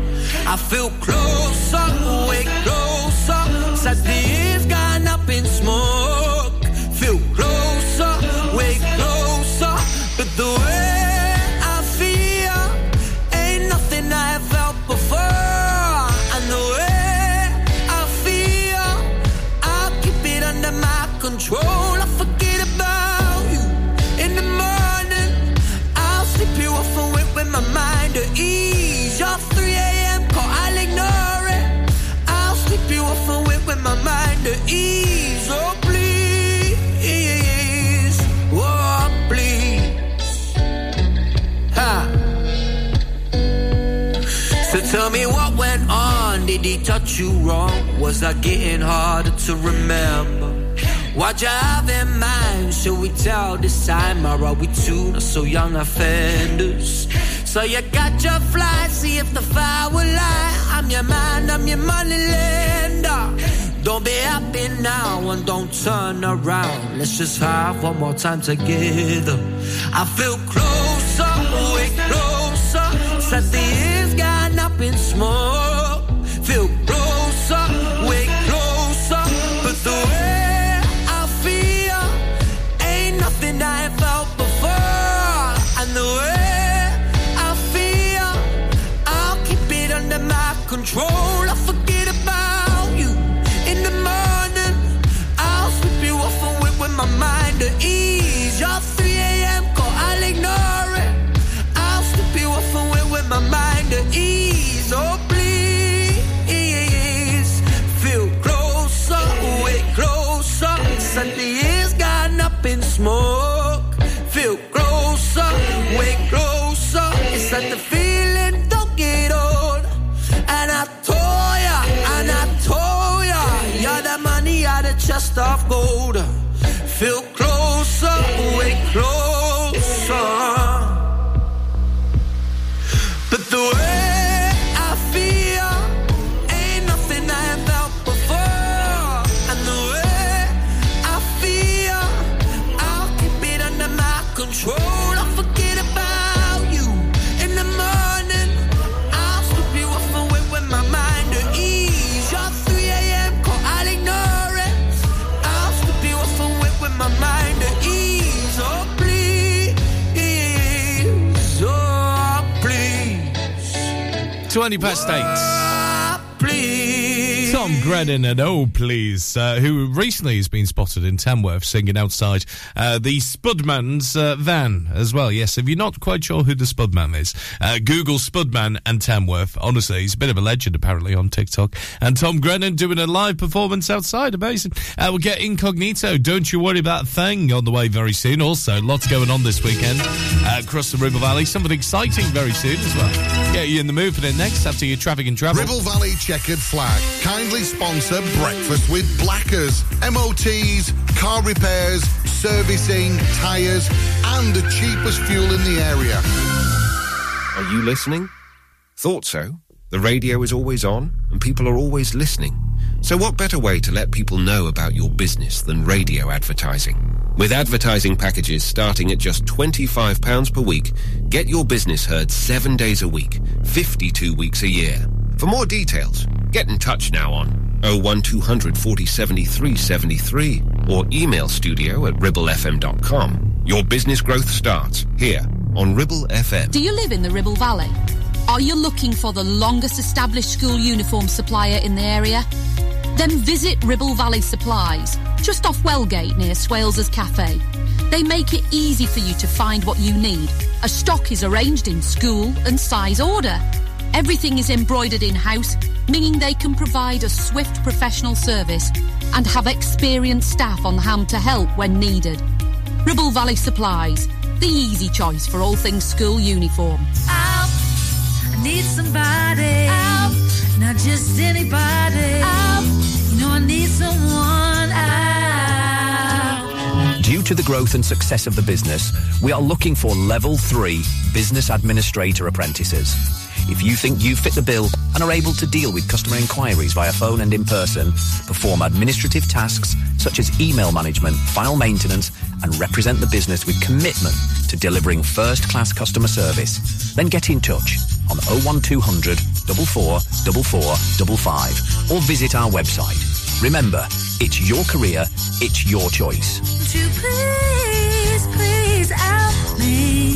I feel closer, way closer, since the eve's gone up in smoke. Feel closer, way closer, but the way I feel ain't nothing I have felt before. Control, I forget about you. In the morning, I'll slip you off and wait with my mind at ease. Your three a.m. call, I'll ignore it. I'll slip you off and wait with my mind at ease. Oh, please. Oh, please. Ha. So tell me what went on. Did he touch you wrong? Was I getting harder to remember? What you have in mind? Should we tell this time? Or are we two so young offenders? So you got your fly, see if the fire will lie. I'm your mind, I'm your money lender. Don't be happy now and don't turn around. Let's just have one more time together. I feel closer, way closer, since the eve's gone up in smoke. Feel closer, way closer, but the way I felt before, and the way I feel, I'll keep it under my control. I forget about you in the morning. I'll sweep you off and whip with my mind at ease. Your three a.m. call, I'll ignore it. I'll sweep you off and whip with my mind at ease. Oh, please, feel closer, way closer. Sunday is gotten up in smoke. Feel closer, way closer. It's like the feeling don't get old. And I told ya, and I told ya, you're the money out of chest of gold. Feel closer, way closer. But the way I feel ain't nothing I have felt before. And the way I feel, I'll keep it under my control, I forget about you. In the morning, I'll slip you off and wait with my mind at ease. Your three a.m. call, I'll ignore it. I'll slip you off and wait with my mind at ease. Oh, please. Oh, please. twenty past eight. Oh, please. Tom Grennan and Oh, Please, uh, who recently has been spotted in Tamworth singing outside Uh, the Spudman's uh, van as well. Yes, if you're not quite sure who the Spudman is, uh, Google Spudman and Tamworth. Honestly, he's a bit of a legend apparently on TikTok. And Tom Grennan doing a live performance outside. Amazing. Uh, we'll get Incognito, Don't You Worry About a Thing, on the way very soon. Also, lots going on this weekend uh, across the Ribble Valley. Something exciting very soon as well. Get you in the mood for the next after your traffic and travel. Ribble Valley Checkered Flag kindly sponsor Breakfast with Blackers, M O Ts, car repairs, servicing, tyres, and the cheapest fuel in the area. Are you listening? Thought so. The radio is always on, and people are always listening. So what better way to let people know about your business than radio advertising? With advertising packages starting at just twenty-five pounds per week, get your business heard seven days a week, fifty-two weeks a year. For more details, get in touch now on oh one two hundred forty seventy-three seventy-three or email studio at ribble f m dot com. Your business growth starts here on Ribble F M. Do you live in the Ribble Valley? Are you looking for the longest established school uniform supplier in the area? Then visit Ribble Valley Supplies, just off Wellgate near Swales' Cafe. They make it easy for you to find what you need, as stock is arranged in school and size order. Everything is embroidered in-house, meaning they can provide a swift professional service and have experienced staff on hand to help when needed. Ribble Valley Supplies, the easy choice for all things school uniform. Help, I need somebody. Help, not just anybody. Help, you know I need someone. Help. Due to the growth and success of the business, we are looking for level three business administrator apprentices. If you think you fit the bill and are able to deal with customer inquiries via phone and in person, perform administrative tasks such as email management, file maintenance, and represent the business with commitment to delivering first-class customer service, then get in touch on oh one two hundred, four four four, four five five or visit our website. Remember, it's your career, it's your choice. Would you please, please help me?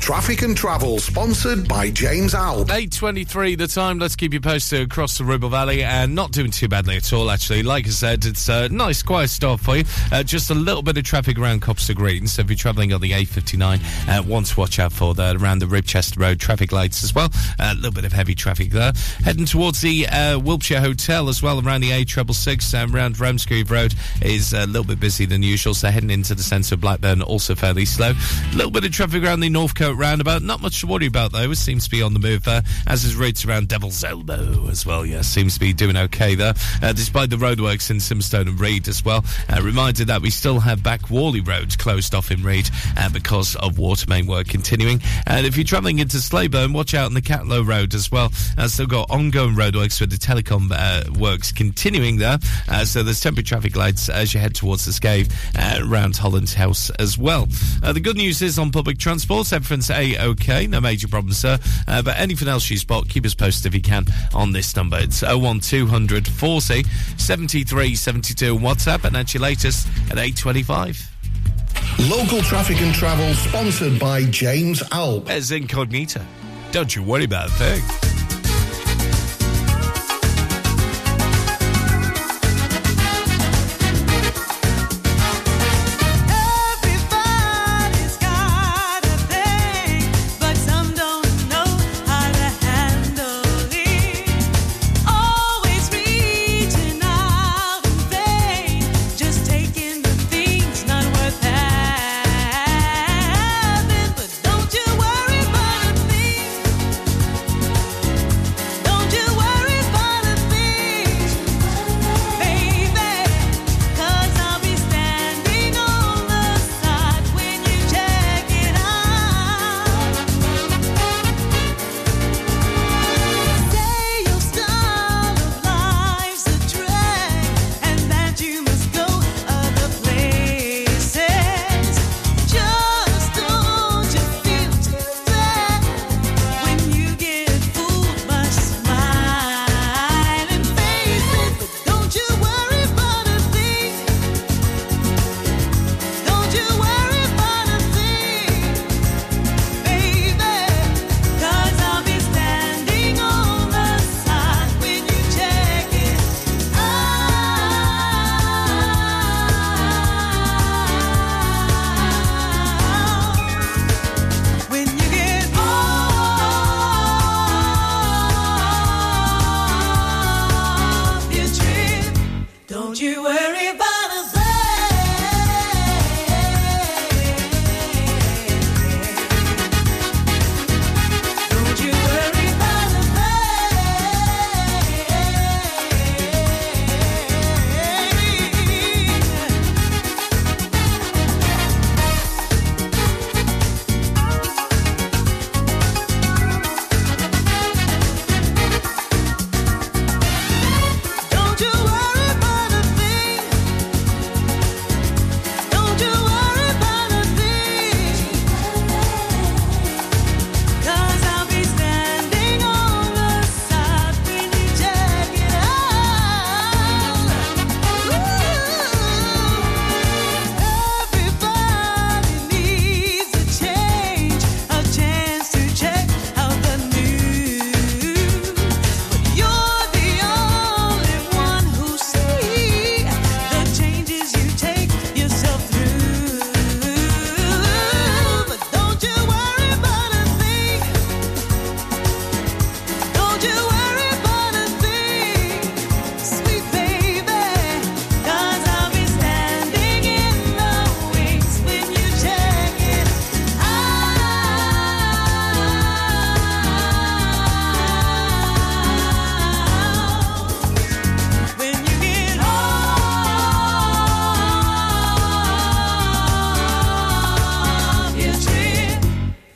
Traffic and Travel, sponsored by James Alb. eight twenty-three the time. Let's keep you posted across the Ribble Valley, and not doing too badly at all, actually. Like I said, it's a nice, quiet start for you. Uh, just a little bit of traffic around Copster Green, so if you're travelling on the A fifty-nine, uh, one to watch out for there, around the Ribchester Road traffic lights as well. A uh, little bit of heavy traffic there. Heading towards the uh, Wiltshire Hotel as well, around the A six six six, um, around Ramsgrove Road is a little bit busier than usual, so heading into the centre of Blackburn, also fairly slow. A little bit of traffic around the Northcote roundabout, not much to worry about though. It seems to be on the move there, as is routes around Devil's Elbow as well. Yeah, seems to be doing okay there, uh, despite the roadworks in Simstone and Reed as well. Uh, reminded that we still have back Whalley Road closed off in Reed uh, because of water main work continuing. And if you're travelling into Slaybone, watch out on the Catlow Road as well. Uh, still got ongoing roadworks with the telecom uh, works continuing there. Uh, so there's temporary traffic lights as you head towards the Scave uh, around Holland House as well. Uh, the good news is on public transport, everything's A-OK, no major problems, sir. Uh, but anything else you spot, keep us posted if you can on this number. It's oh one two hundred, forty, seventy-three, seventy-two on WhatsApp, and that's your latest at eight twenty-five. Local Traffic and Travel, sponsored by James Alb. As Incognito. Don't you worry about a thing.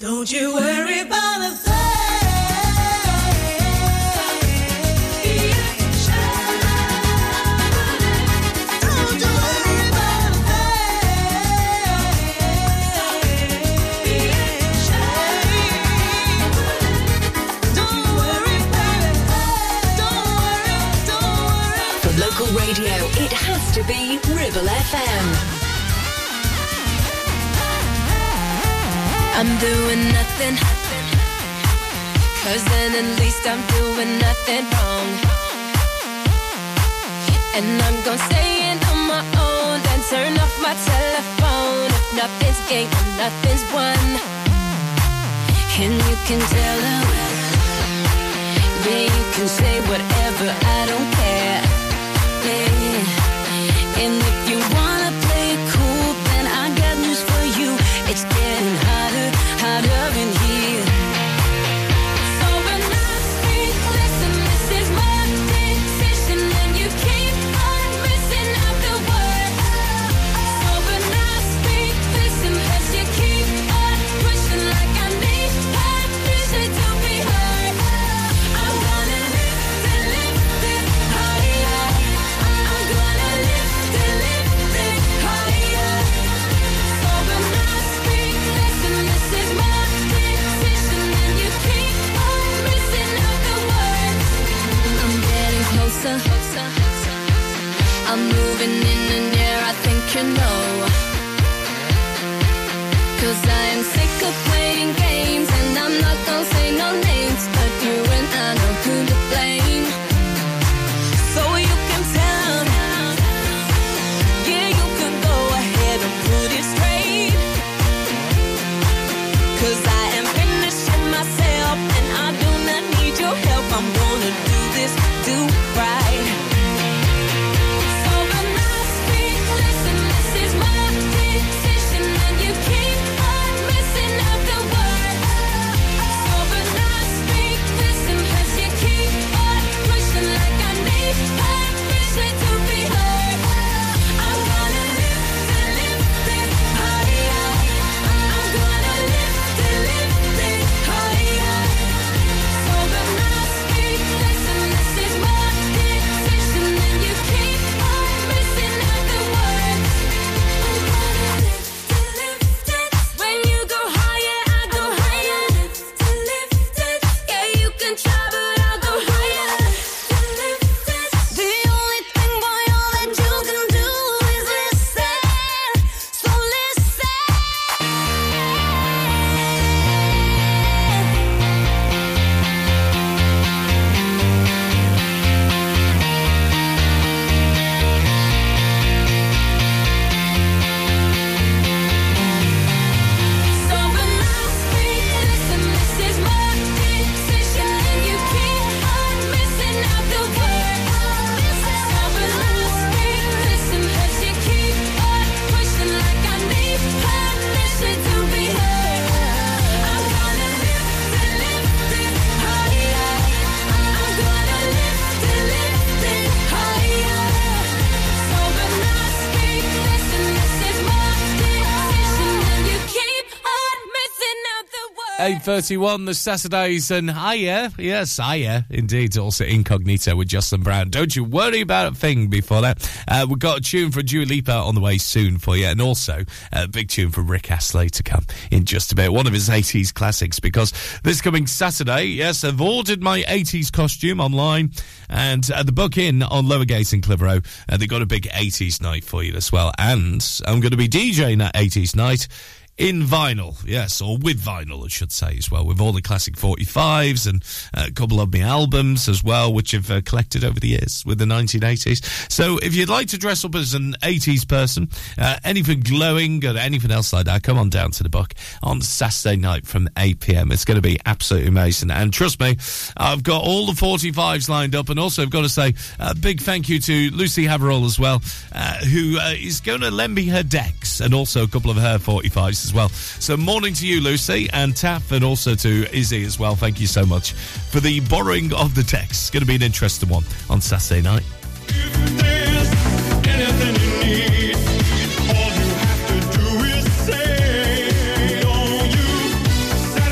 Don't you worry about a thing. It has to be Ribble F M. I'm doing nothing, cause then at least I'm doing nothing wrong. And I'm gonna stay in on my own, then turn off my telephone. If nothing's gained, if nothing's won, and you can tell them, yeah, you can say whatever, I don't care. And if you wanna play it cool, then I got news for you. It's getting hotter, hotter in here. So when I speak, listen, this is my decision, and you keep on missing out the word. So when I speak, listen, as you keep on pushing, like I need permission to be heard. I wanna live and live it higher. I'm gonna live. I'm moving in and there, I think you know, cause I am sick of playing games, and I'm not gonna say no names, but you and I know who to blame. So you can tell, yeah, you can go ahead and put it straight, cause I am finishing myself, and I do not need your help. I'm gonna do this, do right. eight thirty-one the Saturdays and Hiya. Yes, Hiya. Indeed. Also Incognito with Jocelyn Brown. Don't you worry about a thing before that. Uh, we've got a tune for Dua Lipa on the way soon for you. And also a big tune for Rick Astley to come in just a bit. One of his eighties classics, because this coming Saturday, yes, I've ordered my eighties costume online. And at the Book Inn on Lower Gates in Clitheroe, uh, they've got a big eighties night for you as well. And I'm going to be DJing that eighties night. In vinyl, yes, or with vinyl, I should say, as well, with all the classic forty-fives and uh, a couple of my albums as well, which I've uh, collected over the years with the nineteen eighties. So if you'd like to dress up as an eighties person, uh, anything glowing or anything else like that, come on down to the Buck on Saturday night from eight p m. It's going to be absolutely amazing. And trust me, I've got all the forty-fives lined up. And also, I've got to say a big thank you to Lucy Haverall as well, uh, who uh, is going to lend me her decks and also a couple of her forty-fives. As well. So morning to you, Lucy, and Taff, and also to Izzy as well. Thank you so much for the borrowing of the text. It's going to be an interesting one on Saturday night. If there's anything you need. All you have to do is say, don't you say.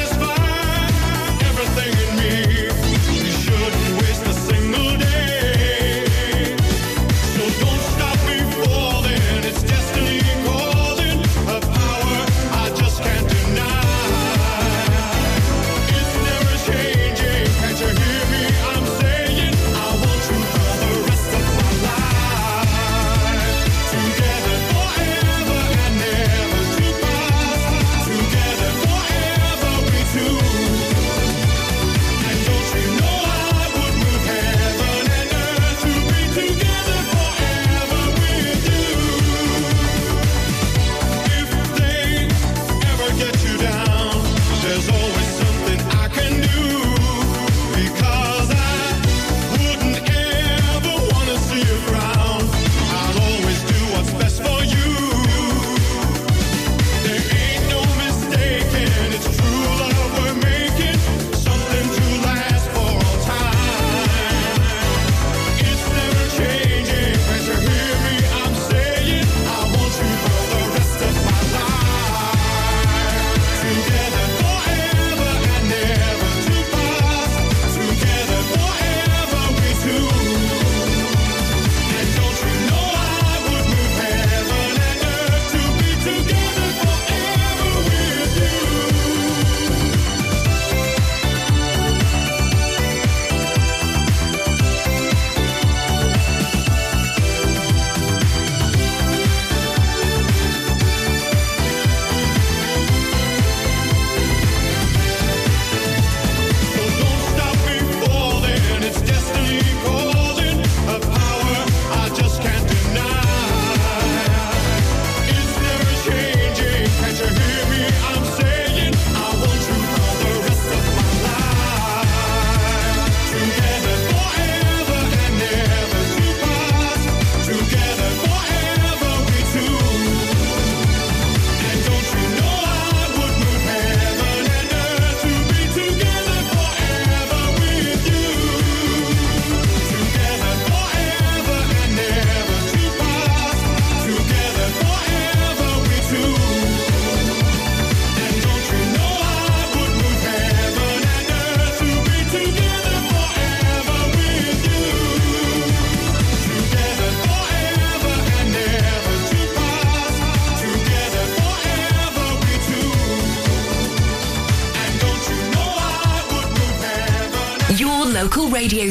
Your local radio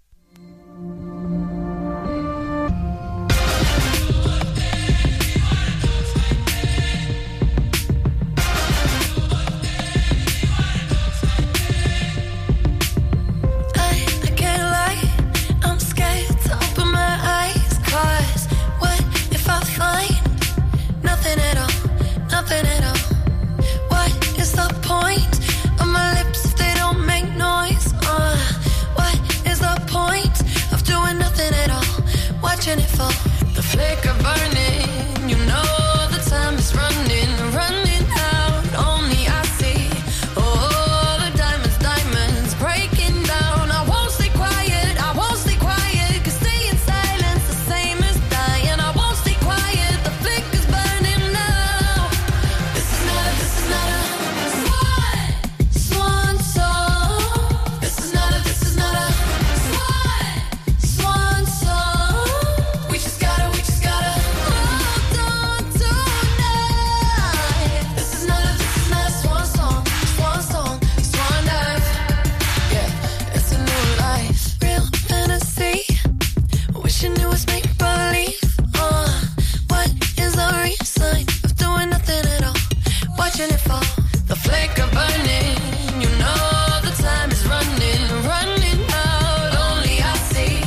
The flicker burning, you know the time is running, running out. Only I see, oh, the diamonds, diamonds breaking down. I won't stay quiet, I won't stay quiet, 'cause staying silent's the same as dying. I won't stay quiet, the flicker's burning now. This is not a, this is not a swan, swan song. This is not a, this is not a swan, swan song. The flicker burning, you know the time is running, running out. Only I see,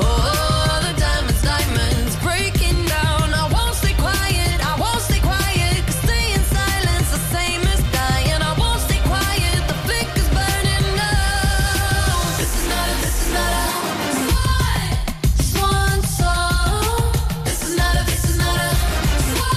oh, the diamonds, diamonds breaking down. I won't stay quiet, I won't stay quiet, 'cause staying silent's the same as dying. I won't stay quiet, the flicker's burning now. This is not a, this is not a swan, swan song. This is not a, this is not a swan, swan song.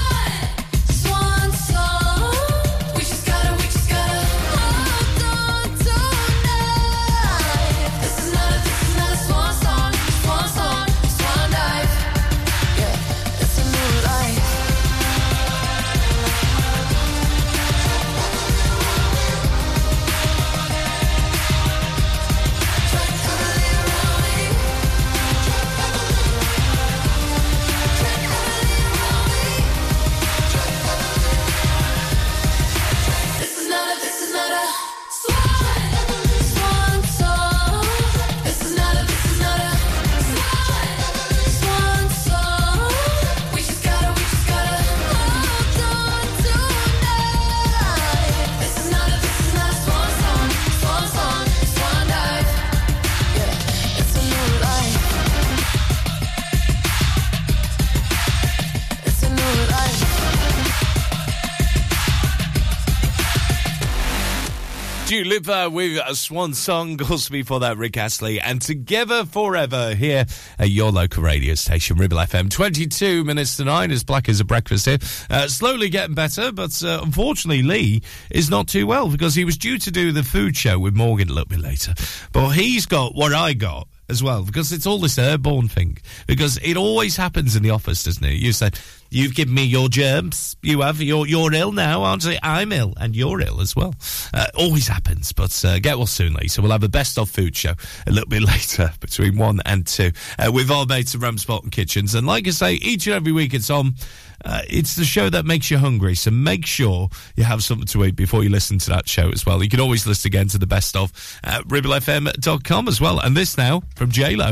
You live uh, with a swan song. Also before that, Rick Astley and Together Forever here at your local radio station, Ribble F M. twenty-two minutes to nine, as black as a breakfast here. Uh, slowly getting better, but uh, unfortunately Lee is not too well because he was due to do the food show with Morgan a little bit later. But he's got what I got as well, because it's all this airborne thing. Because it always happens in the office, doesn't it? You say, you've given me your germs, you have, you're, you're ill now, aren't you? I'm ill, and you're ill as well. Uh, always happens, but uh, get well soon, Lee. So we'll have a best of food show a little bit later, between one and two, uh, with our mates at Ramsbottom Kitchens. And like I say, each and every week it's on. Uh, it's the show that makes you hungry, so make sure you have something to eat before you listen to that show as well. You can always listen again to the best of at ribble f m dot com as well. And this now from J-Lo. I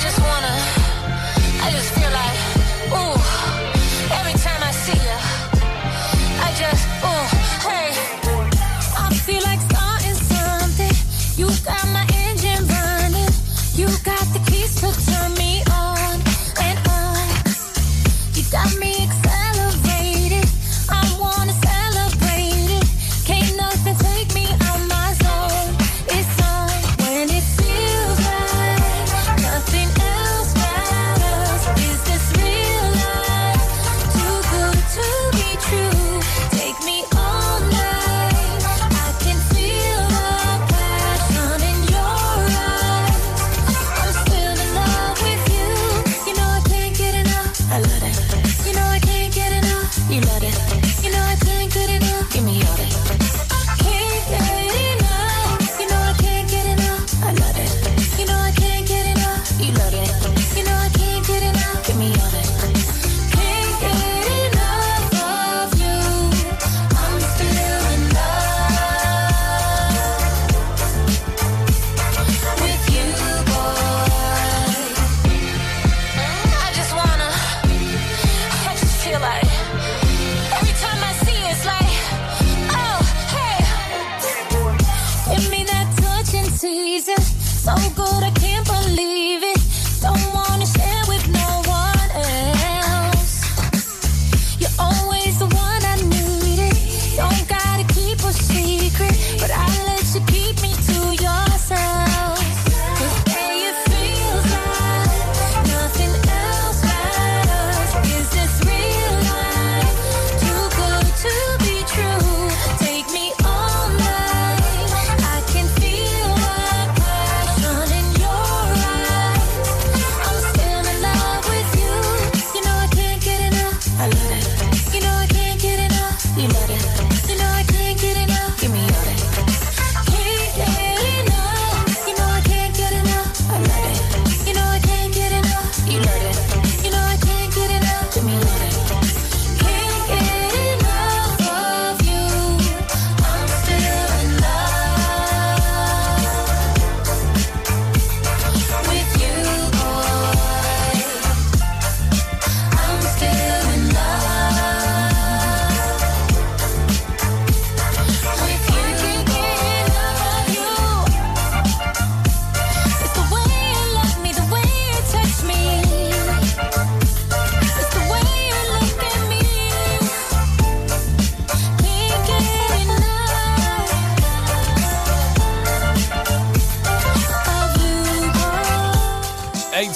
just wanna, I just feel like, ooh, every time I see you, I just, ooh, hey. I feel like starting something, you got my engine burning, you got the keys to turn me on and on. You got me accelerated, I wanna celebrate it, can't nothing take me out my zone. It's on when it feels right, nothing else matters. It's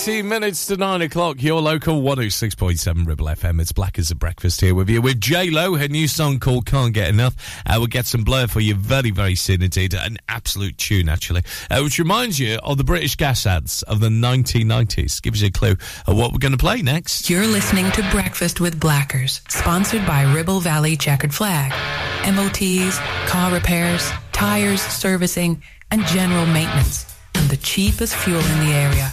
twenty minutes to nine o'clock, your local one oh six point seven Ribble F M. It's Black as a Breakfast here with you, with J-Lo, her new song called Can't Get Enough. Uh, we'll get some Blur for you very, very soon indeed. An absolute tune, actually, uh, which reminds you of the British gas ads of the nineteen nineties. Gives you a clue of what we're going to play next. You're listening to Breakfast with Blackers, sponsored by Ribble Valley Checkered Flag. M O Ts, car repairs, tyres servicing and general maintenance. And the cheapest fuel in the area.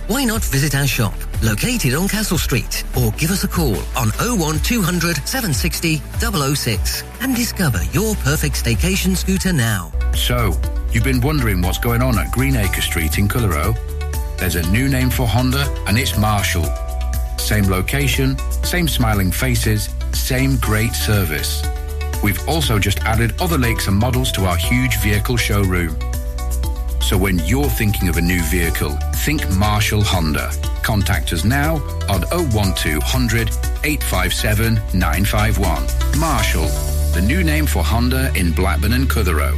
Why not visit our shop, located on Castle Street, or give us a call on oh one two hundred, seven sixty, oh oh six and discover your perfect staycation scooter now. So, you've been wondering what's going on at Greenacre Street in Clitheroe? There's a new name for Honda, and it's Marshall. Same location, same smiling faces, same great service. We've also just added other lakes and models to our huge vehicle showroom. So when you're thinking of a new vehicle, think Marshall Honda. Contact us now on oh one two hundred, eight five seven, nine five one. Marshall, the new name for Honda in Blackburn and Clitheroe.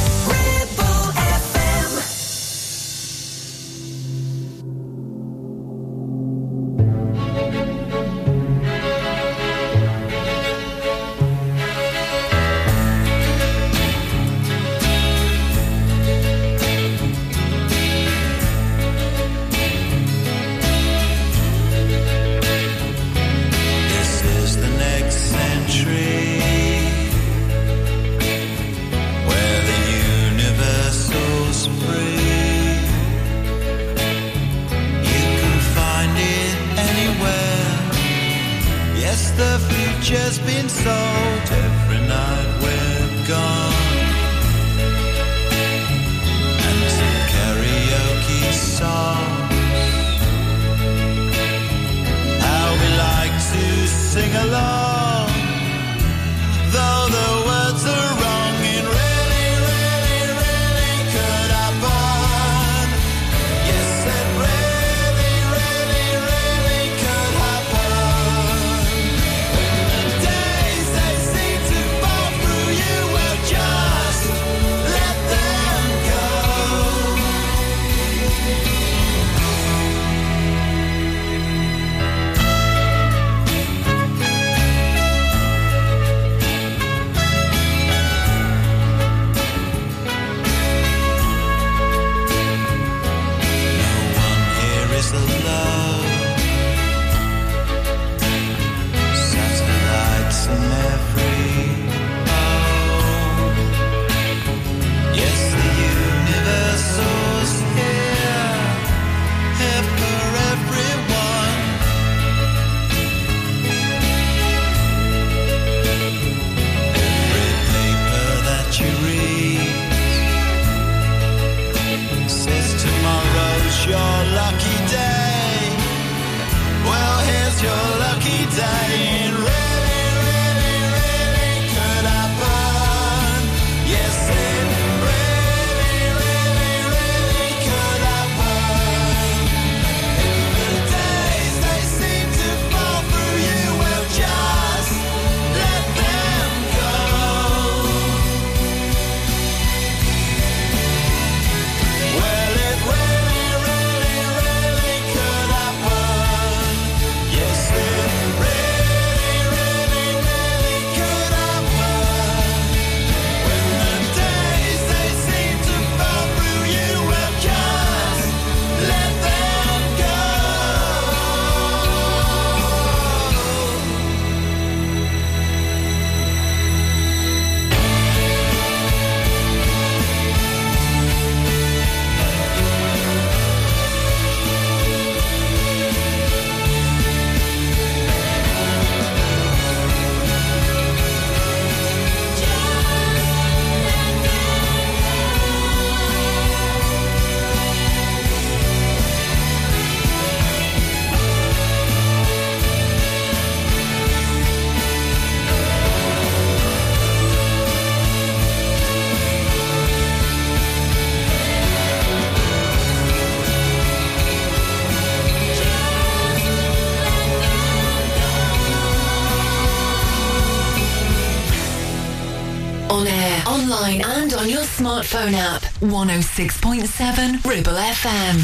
on your smartphone app. one oh six point seven Ribble F M.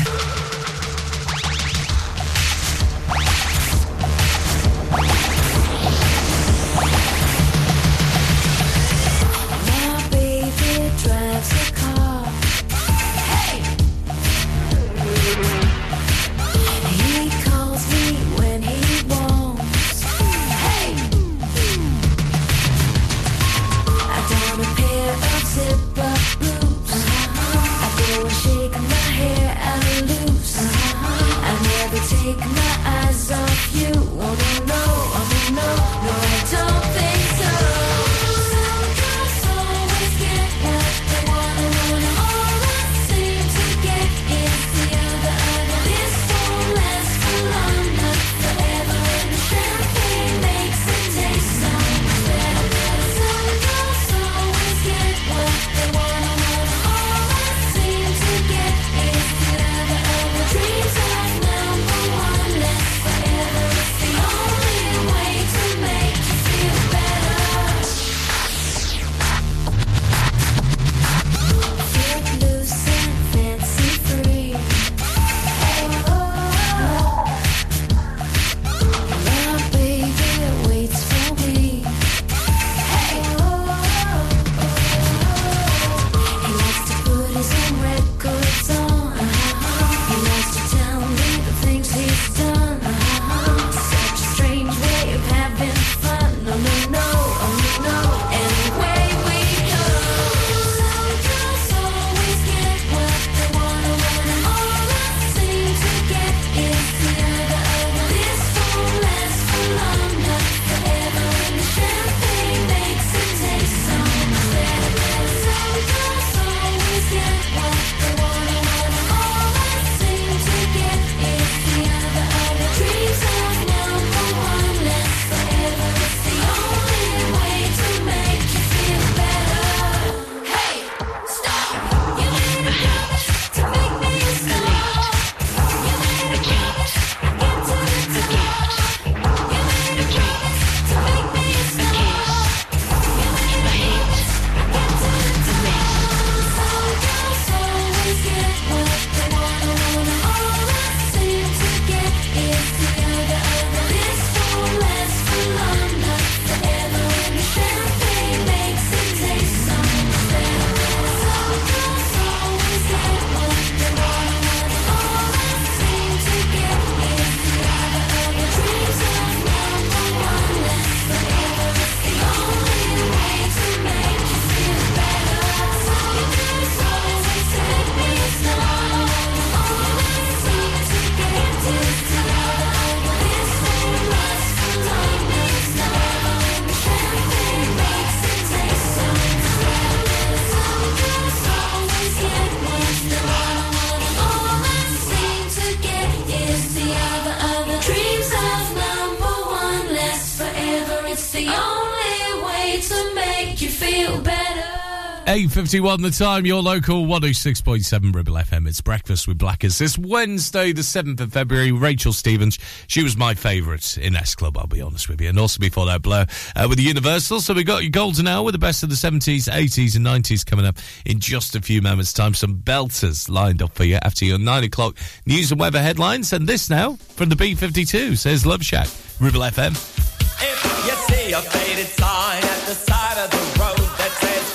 eight fifty-one the time, your local one oh six point seven Ribble F M. It's Breakfast with Blackers. This Wednesday, the seventh of February, Rachel Stevens. She was my favourite in S Club, I'll be honest with you. And also before that, Blur uh, with the Universal. So we've got your golden hour with the best of the seventies, eighties and nineties coming up in just a few moments' time. Some belters lined up for you after your nine o'clock news and weather headlines. And this now from the B fifty-two, says Love Shack, Ribble F M. If you see a faded sign at the side of the road that says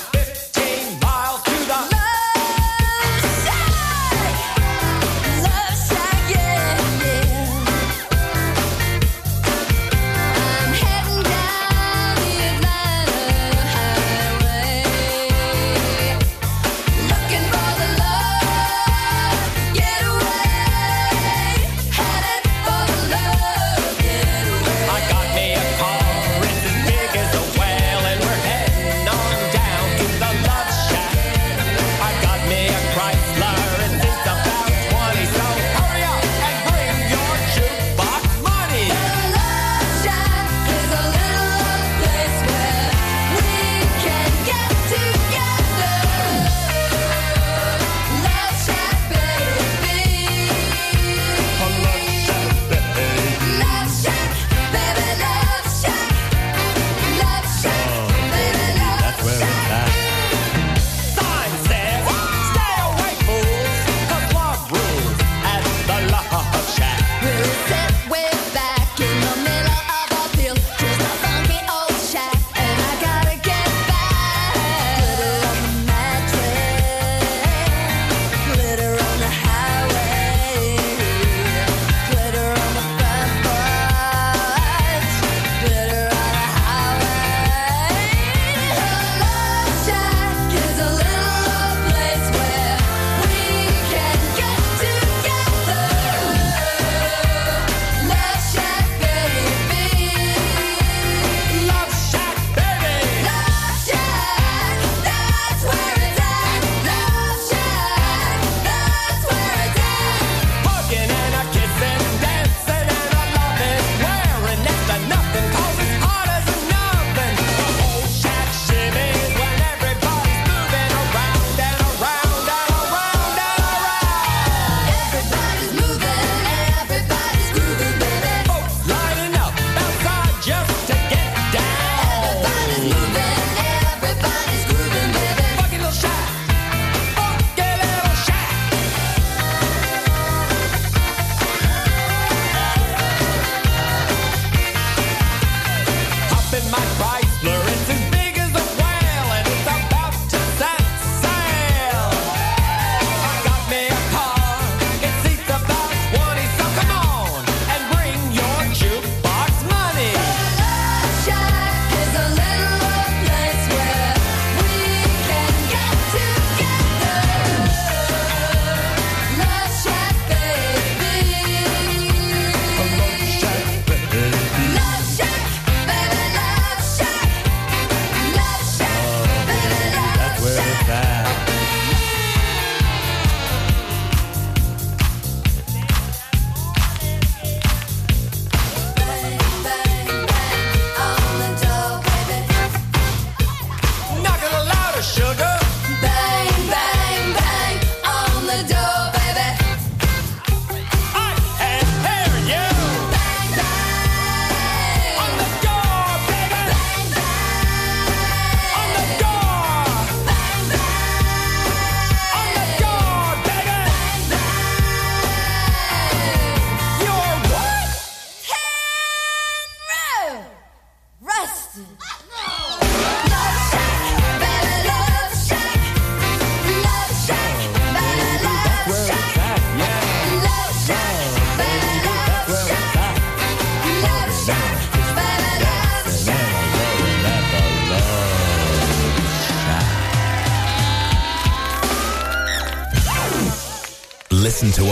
listen to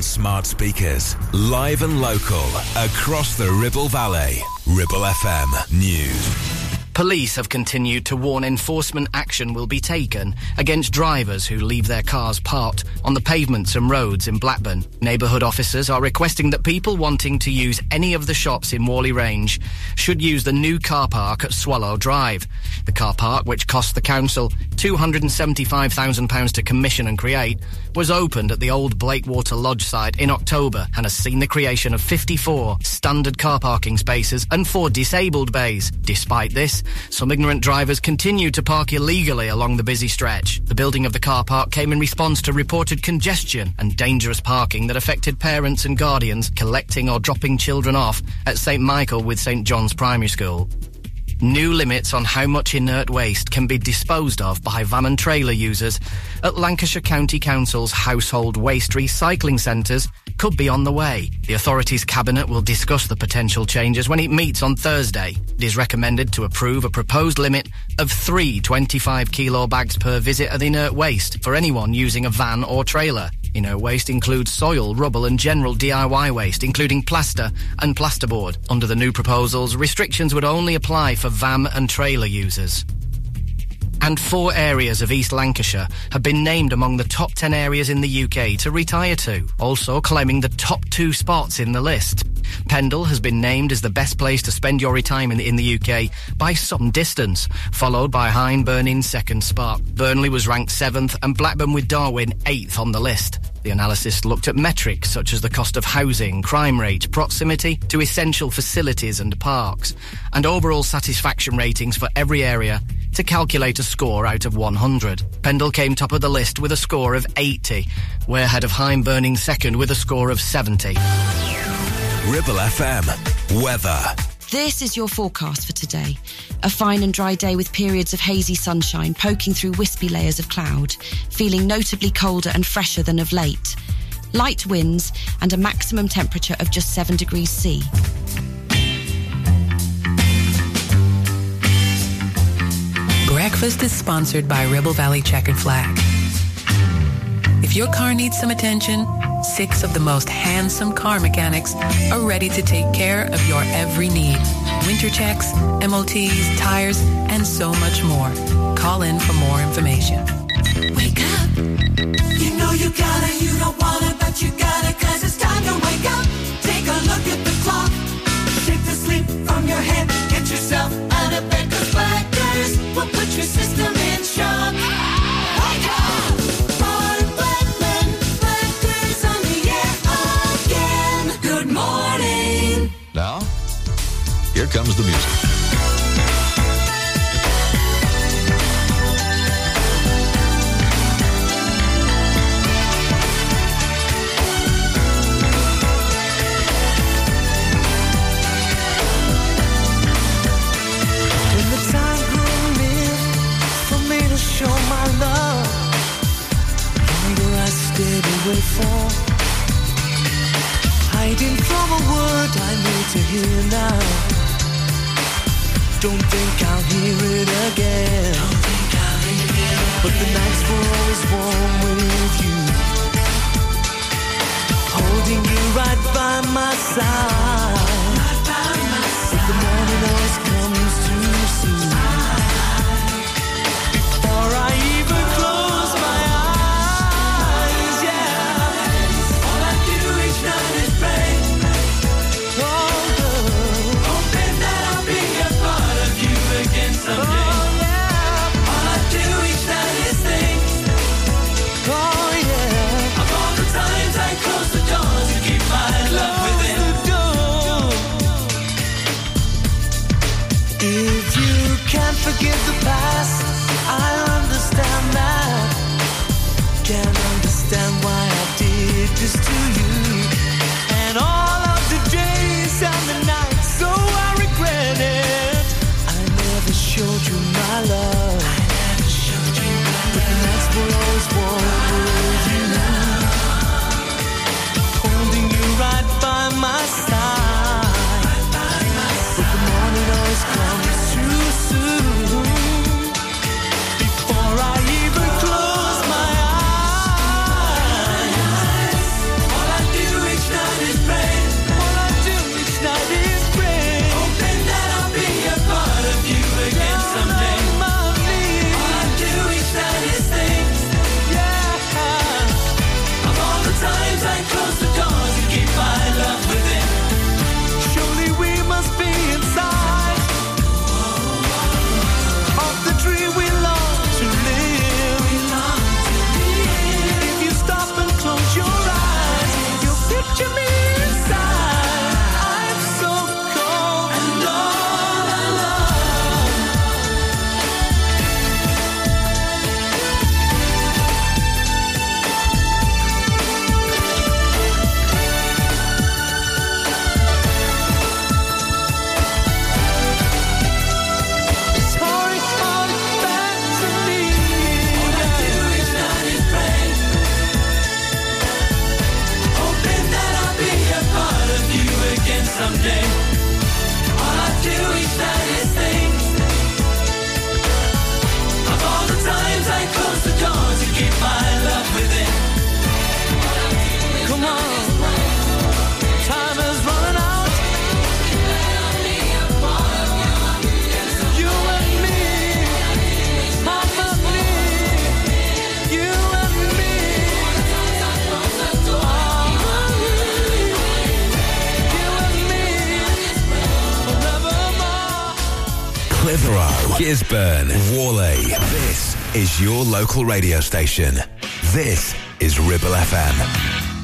Smart speakers, live and local, across the Ribble Valley. Ribble F M News. Police have continued to warn enforcement action will be taken against drivers who leave their cars parked on the pavements and roads in Blackburn. Neighbourhood officers are requesting that people wanting to use any of the shops in Whalley Range should use the new car park at Swallow Drive. The car park, which cost the council two hundred seventy-five thousand pounds to commission and create, was opened at the old Blakewater Lodge site in October and has seen the creation of fifty-four standard car parking spaces and four disabled bays. Despite this, some ignorant drivers continue to park illegally along the busy stretch. The building of the car park came in response to reported congestion and dangerous parking that affected parents and guardians collecting or dropping children off at St Michael with St John's Primary School. New limits on how much inert waste can be disposed of by van and trailer users at Lancashire County Council's household waste recycling centres could be on the way. The authority's cabinet will discuss the potential changes when it meets on Thursday. It is recommended to approve a proposed limit of three twenty-five kilo bags per visit of inert waste for anyone using a van or trailer. Inert waste includes soil, rubble and general D I Y waste, including plaster and plasterboard. Under the new proposals, restrictions would only apply for van and trailer users. And four areas of East Lancashire have been named among the top ten areas in the U K to retire to, also claiming the top two spots in the list. Pendle has been named as the best place to spend your retirement in the U K by some distance, followed by Hyndburn in second spot. Burnley was ranked seventh and Blackburn with Darwen eighth on the list. The analysis looked at metrics such as the cost of housing, crime rate, proximity to essential facilities and parks, and overall satisfaction ratings for every area to calculate a score out of one hundred. Pendle came top of the list with a score of eighty, way ahead of Hyndburn in second with a score of seventy. Ribble F M weather. This is your forecast for today. A fine and dry day with periods of hazy sunshine poking through wispy layers of cloud, feeling notably colder and fresher than of late. Light winds and a maximum temperature of just seven degrees C. Breakfast is sponsored by Ribble Valley Checkered Flag. If your car needs some attention, six of the most handsome car mechanics are ready to take care of your every need. Winter checks, M O Ts, tires, and so much more. Call in for more information. Wake up. You know you gotta, you don't wanna, but you gotta, 'cause it's time to wake up. Take a look at the clock. Take the sleep from your head. Get yourself out of bed, 'cause black gutters will put your system in shock. Wake up. Now, here comes the music. When the time grew near for me to show my love, longer I stayed away for. Hiding from a word I need to hear now. Don't think I'll hear it again. Don't think I'll hear it again. But the nights were always warm with you, holding you right by my side. Right by my side. But the morning always comes too soon. Before I even close my eyes, yeah. All I do each night is pray. Hoping that I'll be a part of you again someday. Oh, yeah. All I do each night is think. Oh yeah. Of all the times I close the doors to keep my love within. Close the door. Here's Burn, Whalley. This is your local radio station. This is Ribble F M.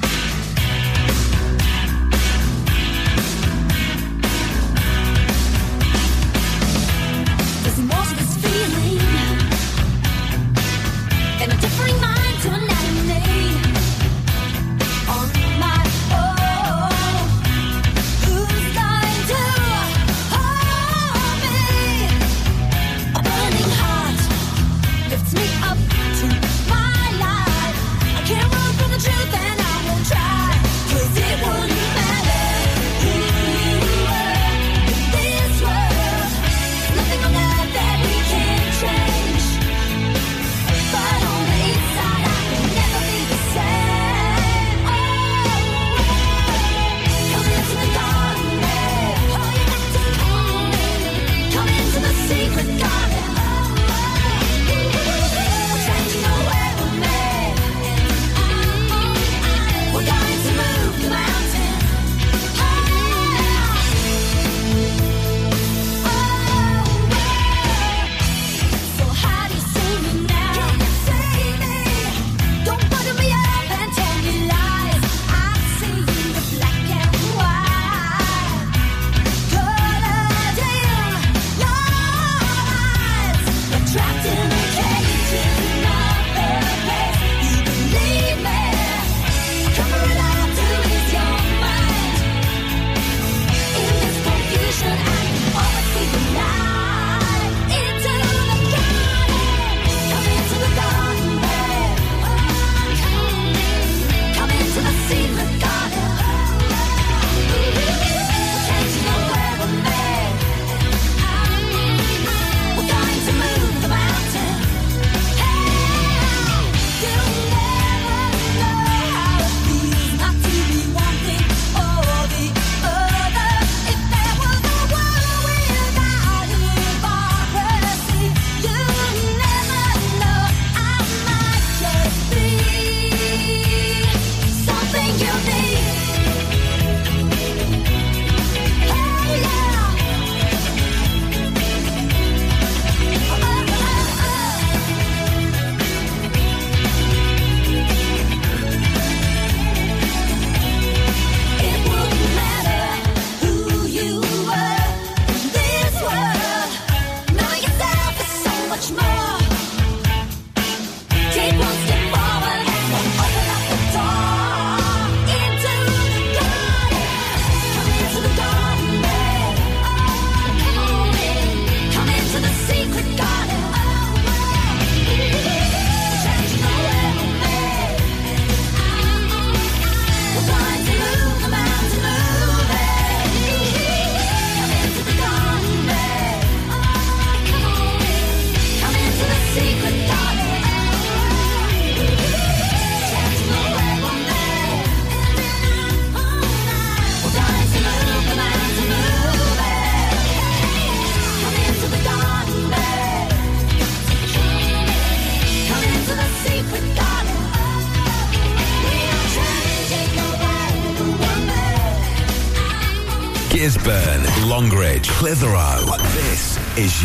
Clitheroe. This is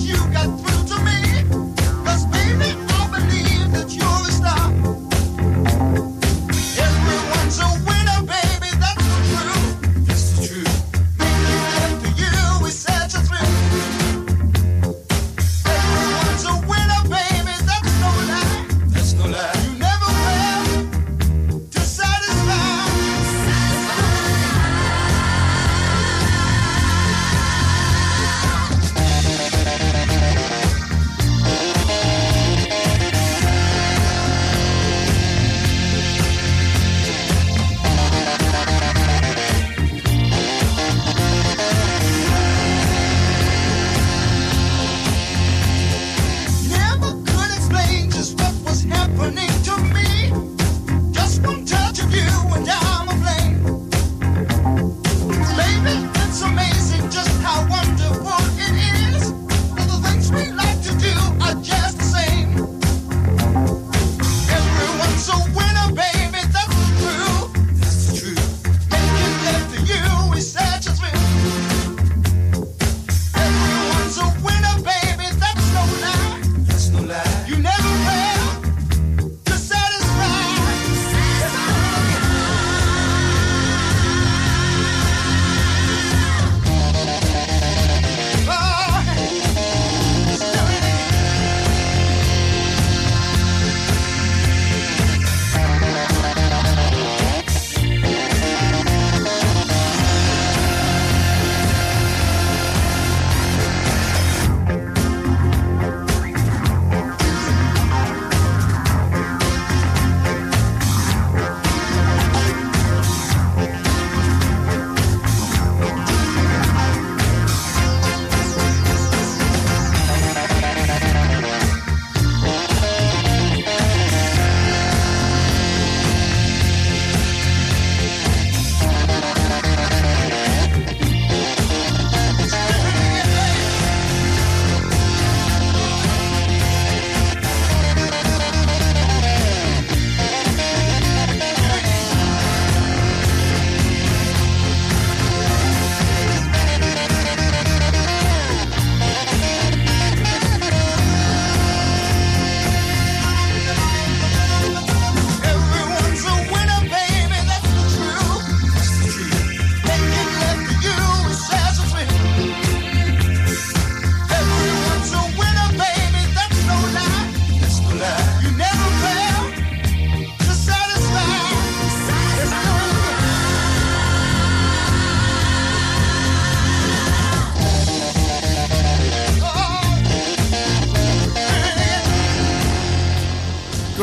You got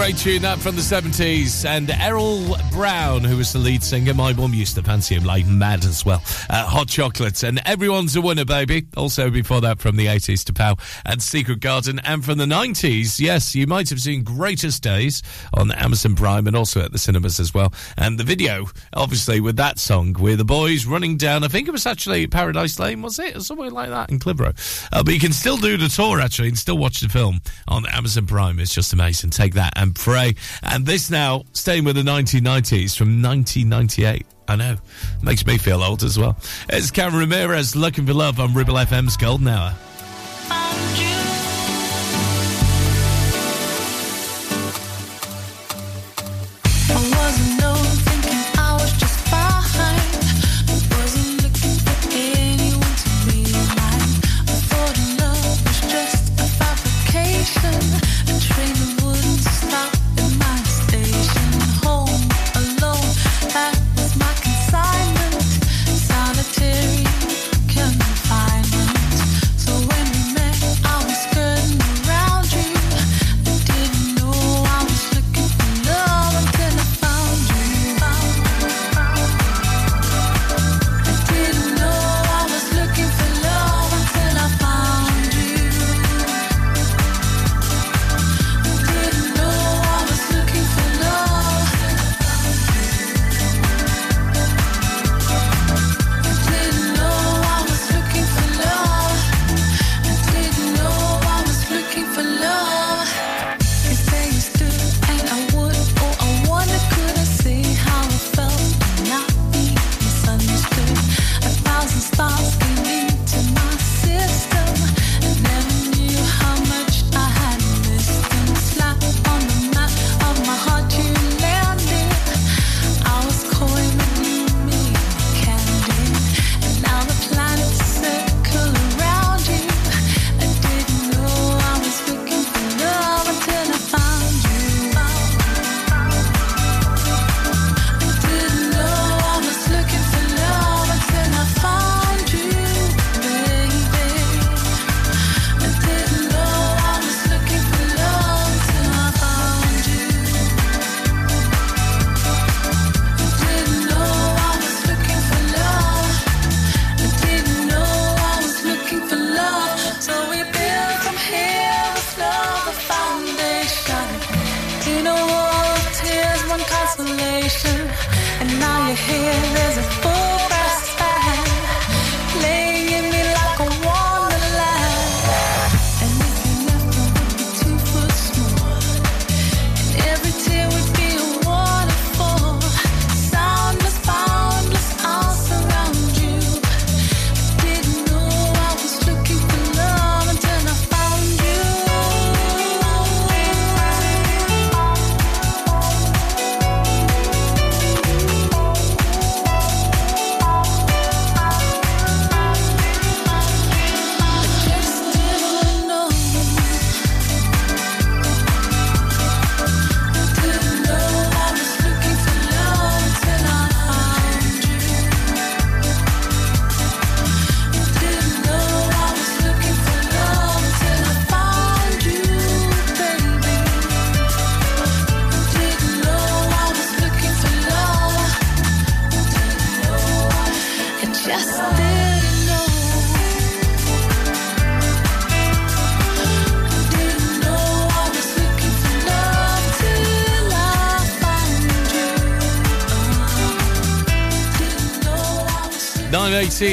great tune, that, from the seventies. And Errol Brown, who was the lead singer. My mum used to fancy him like mad as well. Uh, Hot Chocolates and Everyone's a Winner, Baby. Also before that, from the eighties, to Pow and Secret Garden. And from the nineties, yes, you might have seen Greatest Days on Amazon Prime and also at the cinemas as well. And the video, obviously, with that song, with the boys running down, I think it was actually Paradise Lane, was it? Or somewhere like that in Clitheroe. Uh, but you can still do the tour, actually, and still watch the film on Amazon Prime. It's just amazing. Take that and pray. And this now, staying with the nineteen nineties, from nineteen ninety-eight. I know. Makes me feel old as well. It's Cameron Ramirez, Looking for Love on Ribble F M's Golden Hour.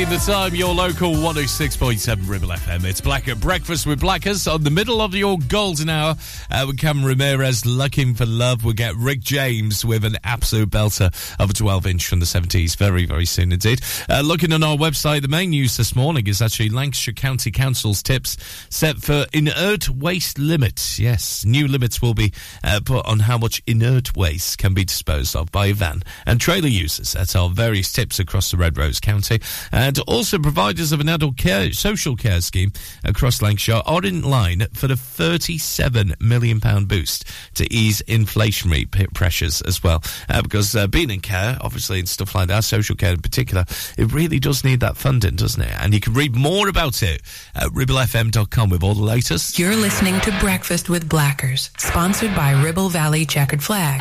The time, your local one oh six point seven Ribble F M. It's Black at Breakfast with Blackers on the middle of your golden hour. Uh, with Cameron Ramirez, Looking for Love. We'll get Rick James with an absolute belter of a twelve inch from the seventies very, very soon indeed. Uh, looking on our website, the main news this morning is actually Lancashire County Council's tips set for inert waste limits. Yes, new limits will be uh, put on how much inert waste can be disposed of by van and trailer users. That's our various tips across the Red Rose County. and also providers of an adult care social care scheme across Lancashire are in line for the thirty-seven million pounds boost to ease inflationary p- pressures as well. Uh, because uh, being in care, obviously, and stuff like that, social care in particular, it really does need that funding, doesn't it? And you can read more about it at ribble f m dot com with all the latest. You're listening to Breakfast with Blackers, sponsored by Ribble Valley Checkered Flag.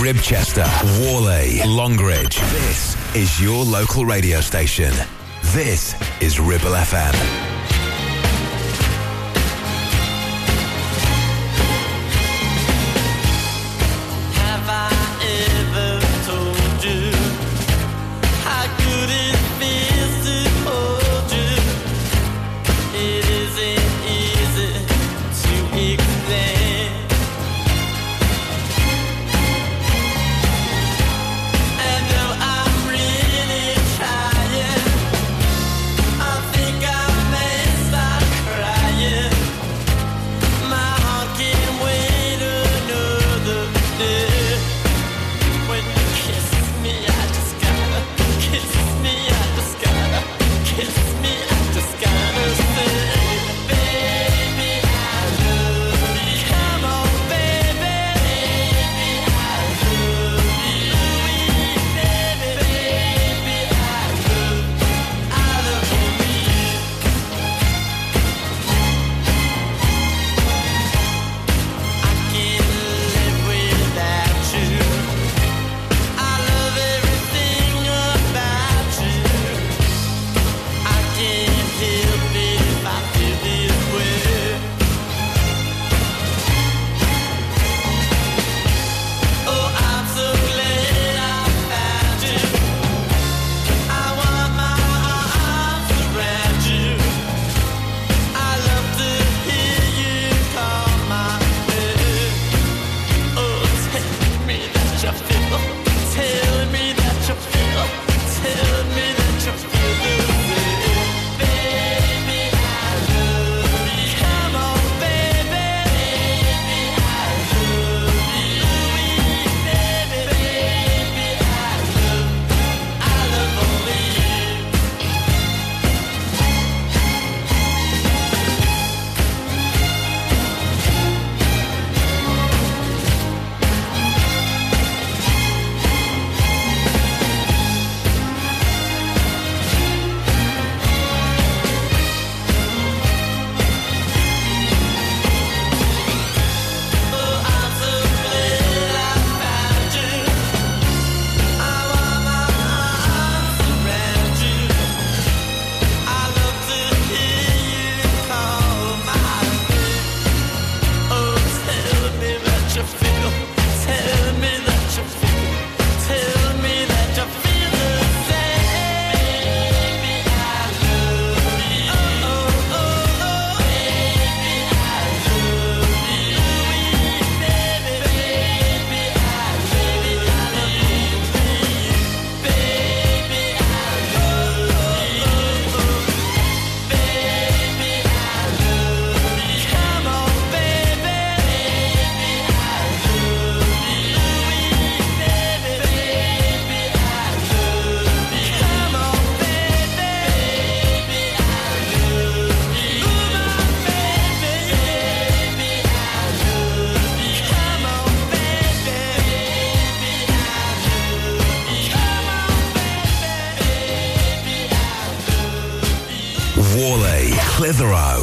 Ribchester, Whalley, Longridge. This is your local radio station. This is Ribble F M. Clitheroe,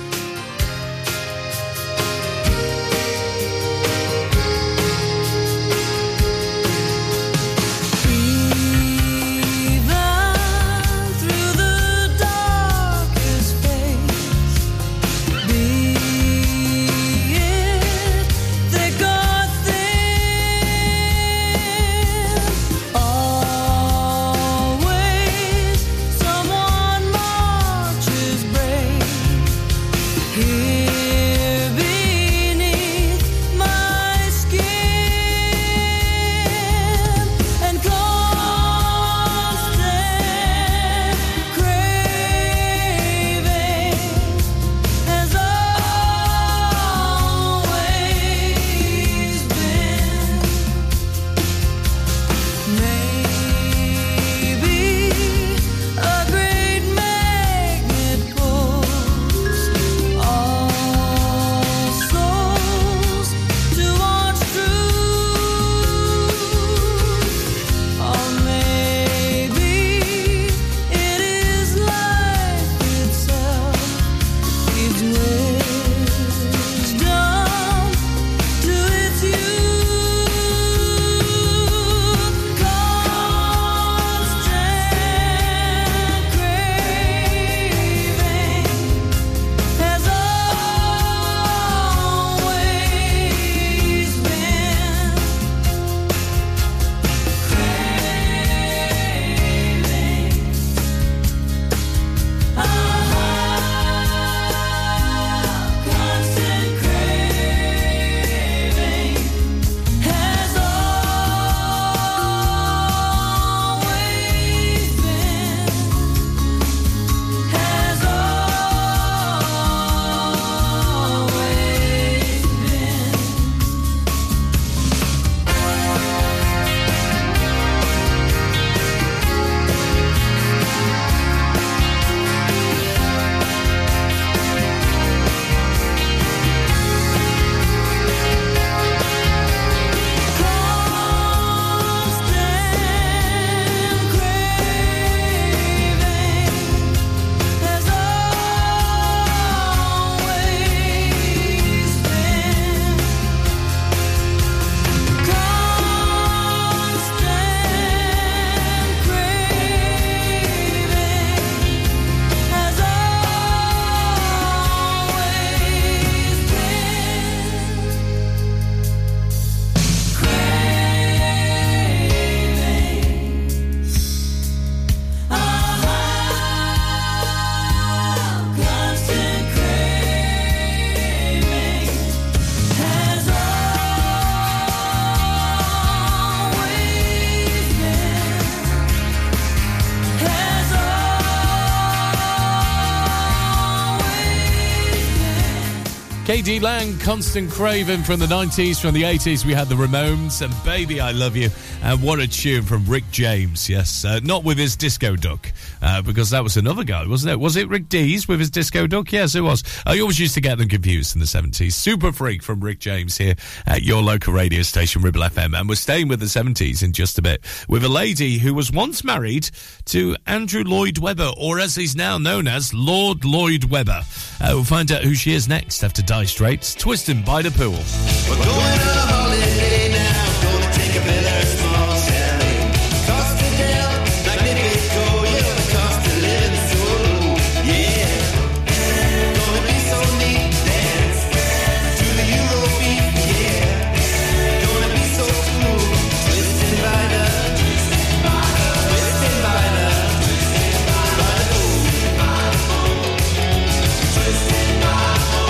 K D Lang, Constant Craven from the nineties, from the eighties. We had the Ramones and Baby I Love You. And what a tune from Rick James, yes. Uh, not with his disco duck, uh, because that was another guy, wasn't it? Was it Rick Dees with his disco duck? Yes, it was. I always used to get them confused in the seventies. Super Freak from Rick James here at your local radio station, Ribble F M. And we're staying with the seventies in just a bit with a lady who was once married to Andrew Lloyd Webber, or as he's now known as, Lord Lloyd Webber. Uh, we'll find out who she is next after Dire Straits, Twisting by the Pool. We're going on holiday now, gonna take a Miller Small Sally. Cost of death, like Libby's gold, you know the cost of living so low, yeah. Gonna be so neat, dance to the Eurobeat, yeah. Gonna be so cool, twisting by the, twisting by the, twisting by the, twisting by the pool, twisting by the pool, twisting by the pool, twisting by the pool.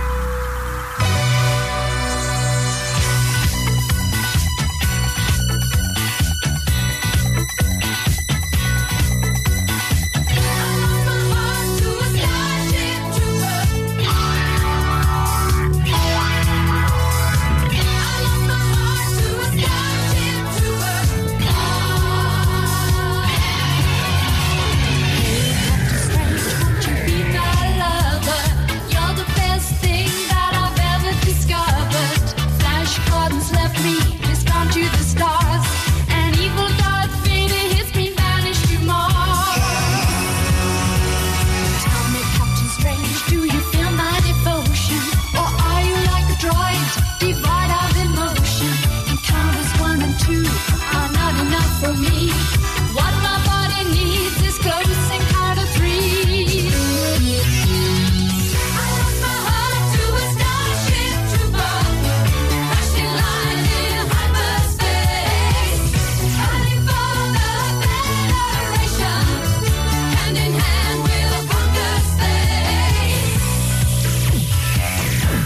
Divide our emotion and count as one and two are not enough for me. What my body needs is close and count of three. I lost my heart to a starship trooper, crashing light in hyperspace, fighting for the Federation, hand in hand with a bunker space. Captain Strange,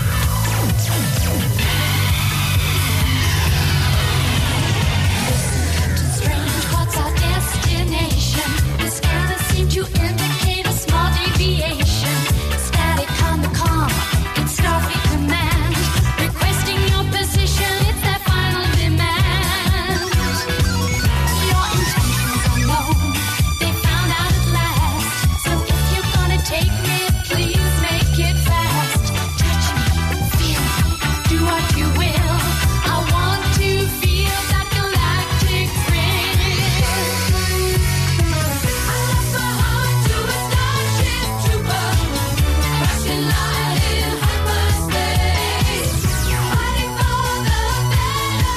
what's our destination? The scanners seem to indicate a small deviation. Static on the comm, it's Starfleet command, requesting your position, it's their final demand. Your intentions are known, they found out at last. So if you're gonna take me, please make it fast. Touch me, feel me, do what you will. I want to feel that galactic thrill. I lost my heart to a starship trooper, crashing light in hyperspace, fighting for the Federation, hand in hand with a bunker space. nine oh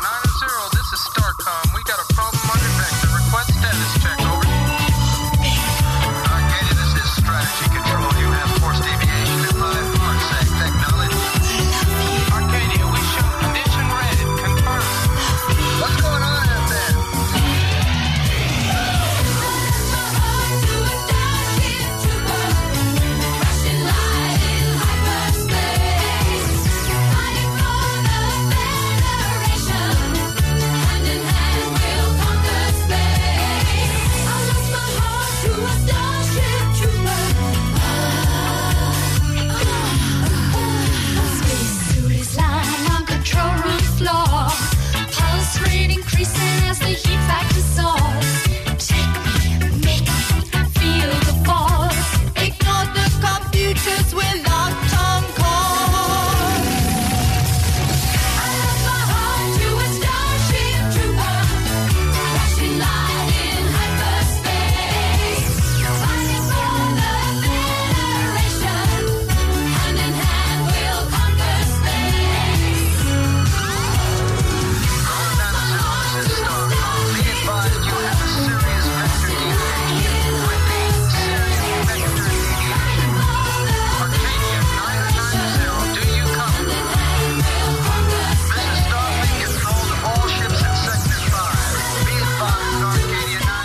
nine oh, this is Starcom. We got a problem on your vector. Request status check, over. Arcadia, this is Strategy Control. You have forced deviation at five four sec. Acknowledged. Arcadia, we show condition red. Confirmed. What's going on out there? Computers will not come call. I lost my heart to a starship trooper, crashing light in hyperspace, fighting for the Federation, hand in hand we'll conquer space. I lost my heart to a Be starship advised, you have a serious vector deviation. With the serious vector deviation. Arcadia, nine nine zero, do you copy? This is Starfleet Control to all ships in Sector five. Be advised, Arcadia, nine nine zero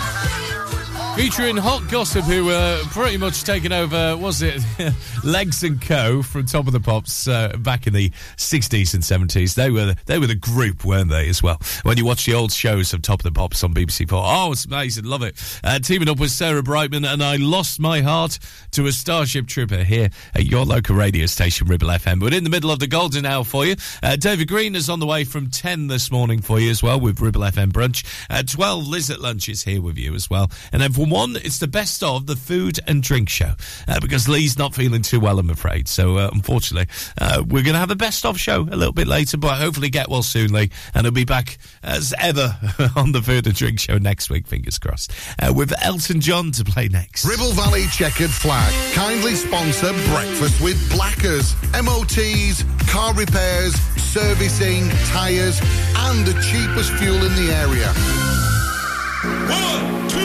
is all... Featuring Hot Gossip, who uh, pretty much taken over, was it, Legs and Co. from Top of the Pops uh, back in the sixties and seventies. They were the, they were the group, weren't they, as well? When you watch the old shows of Top of the Pops on B B C four. Oh, it's amazing. Love it. Uh, teaming up with Sarah Brightman and I Lost My Heart to a Starship Trooper here at your local radio station, Ribble F M. We're in the middle of the golden hour for you. Uh, David Green is on the way from ten this morning for you as well with Ribble F M Brunch. Uh, twelve, Liz at Lunch is here with you as well. And then for one, it's the best of the food and drink show uh, because Lee's not feeling too well, I'm afraid. So, uh, unfortunately, uh, we're going to have a best-of show a little bit later, but hopefully get well soon, Lee, and I'll be back as ever on the Food and Drink Show next week, fingers crossed, uh, with Elton John to play next. Ribble Valley Checkered Flag kindly sponsor Breakfast with Blackers, M O Ts, car repairs, servicing, tyres, and the cheapest fuel in the area. One, two...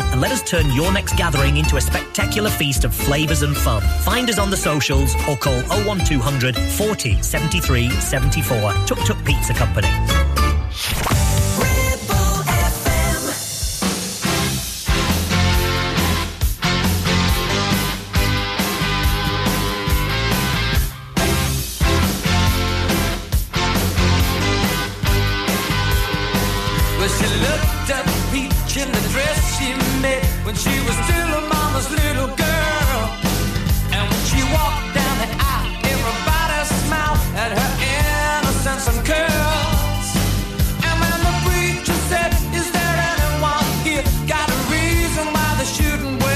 and let us turn your next gathering into a spectacular feast of flavours and fun. Find us on the socials or call oh one two hundred forty seventy-three seventy-four. Tuk Tuk Pizza Company. Ribble F M. Well, she looked at Peach in the dress she made when she was still her mama's little girl, and when she walked down the aisle, everybody smiled at her innocence and curls. And when the preacher said, "Is there anyone here got a reason why they shouldn't wait?"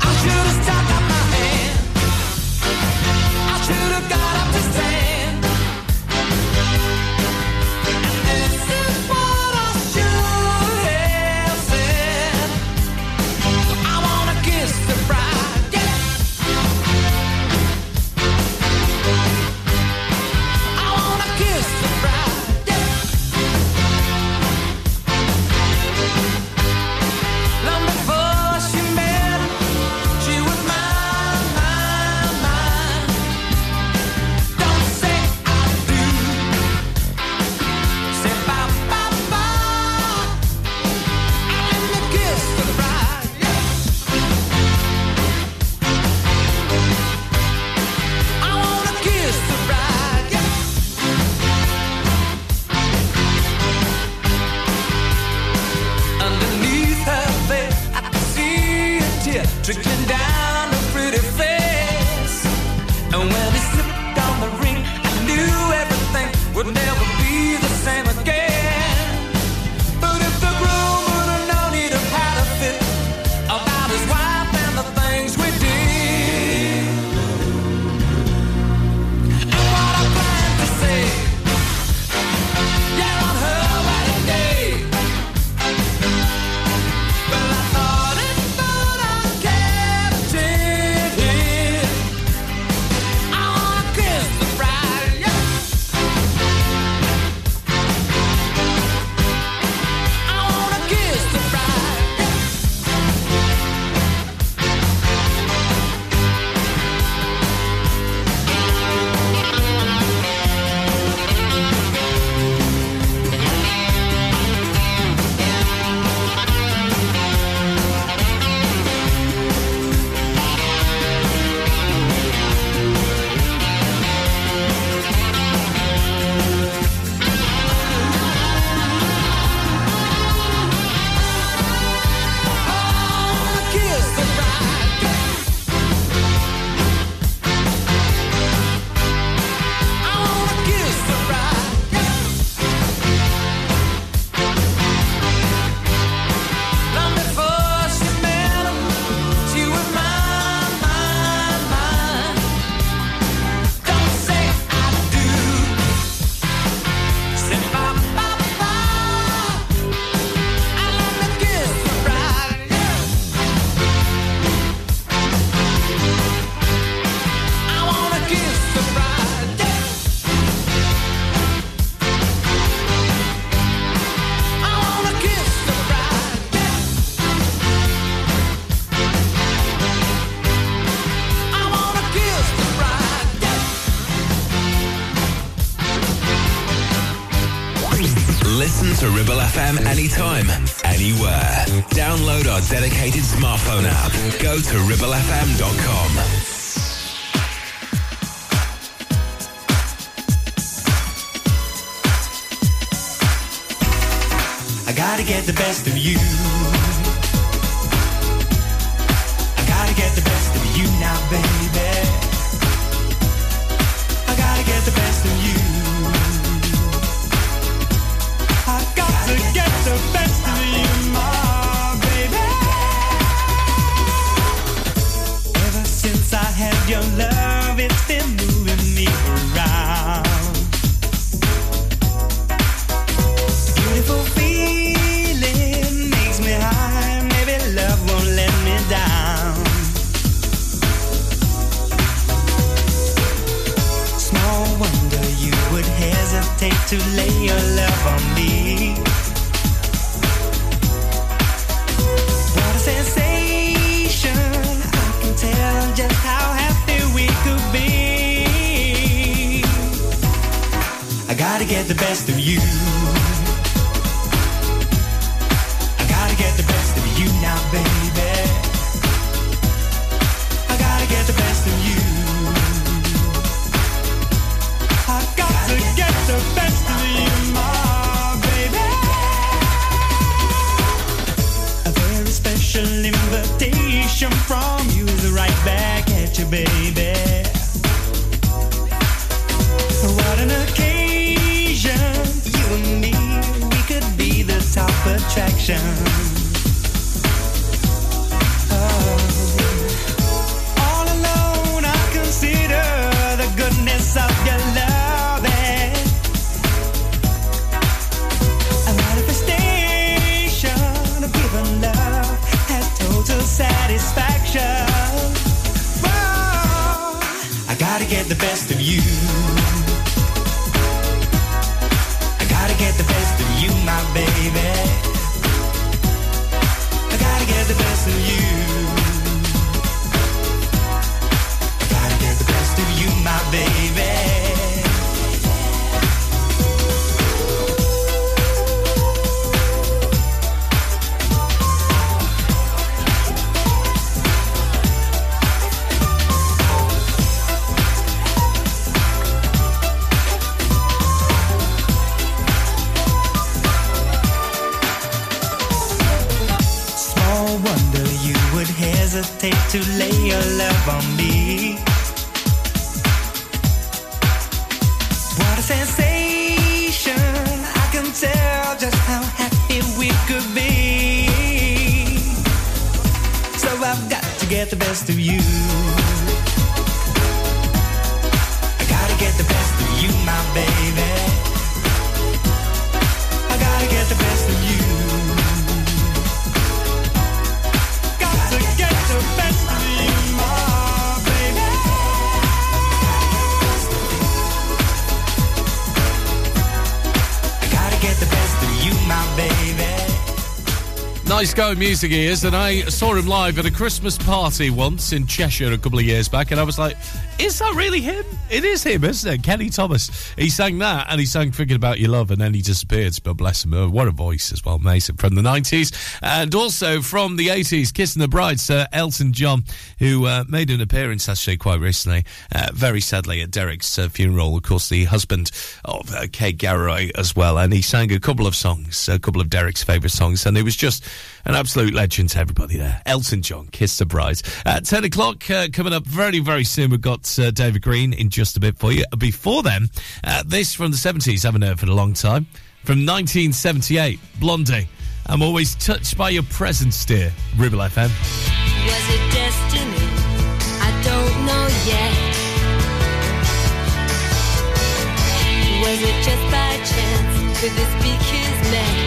I should have stuck up my hand. I should have got up to stand. Trickling down a pretty face. And when he slipped on the ring, I knew everything would never be the same again. But if the groom would have known, he'd have had a fit about his wife and the things we did. And what I planned to say, yeah, on her wedding day. Well, I thought it F M anytime, anywhere. Download our dedicated smartphone app. Go to ribble f m dot com. I gotta get the best of you. I gotta get the best of you now, baby. I gotta get the best of you. Again. gotta get the best of you. I gotta get the best of you now, baby. I gotta get the best of you. I got to get the best of you, my baby. A very special invitation from you is right back at you, baby. What an occasion, you and me, we could be the top attraction. Oh. All alone I consider the goodness of your love a manifestation of given love has total satisfaction. Whoa. I gotta get the best of you. Baby, I gotta get the best of you. I gotta get the best of you, my baby. To lay your love on me. What a sensation, I can tell just how happy we could be. So I've got to get the best of you. I gotta get the best of you, my baby. I gotta get the best of you. Nice going music he is, and I saw him live at a Christmas party once in Cheshire a couple of years back, and I was like, is that really him? It is him, isn't it? Kenny Thomas. He sang that, and he sang Thinking About Your Love, and then he disappeared, but bless him. What a voice as well, Mason, from the nineties. And also from the eighties, Kissing the Bride, Sir Elton John, who uh, made an appearance actually quite recently, uh, very sadly, at Derek's uh, funeral, of course, the husband of uh, Kate Garroy as well, and he sang a couple of songs, a couple of Derek's favourite songs, and it was just an absolute legend to everybody there. Elton John, Kiss the Bride. At ten o'clock, uh, coming up very, very soon, we've got uh, David Green in just a bit for you. Before then, uh, this from the seventies, haven't heard for a long time. From nineteen seventy-eight, Blondie. I'm always touched by your presence, dear. Ribble F M. Was it destiny? I don't know yet. Was it just by chance? Could this be kismet?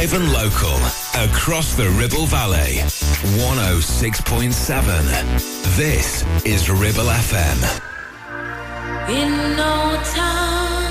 Live and local, across the Ribble Valley. one oh six point seven. This is Ribble F M. In no time.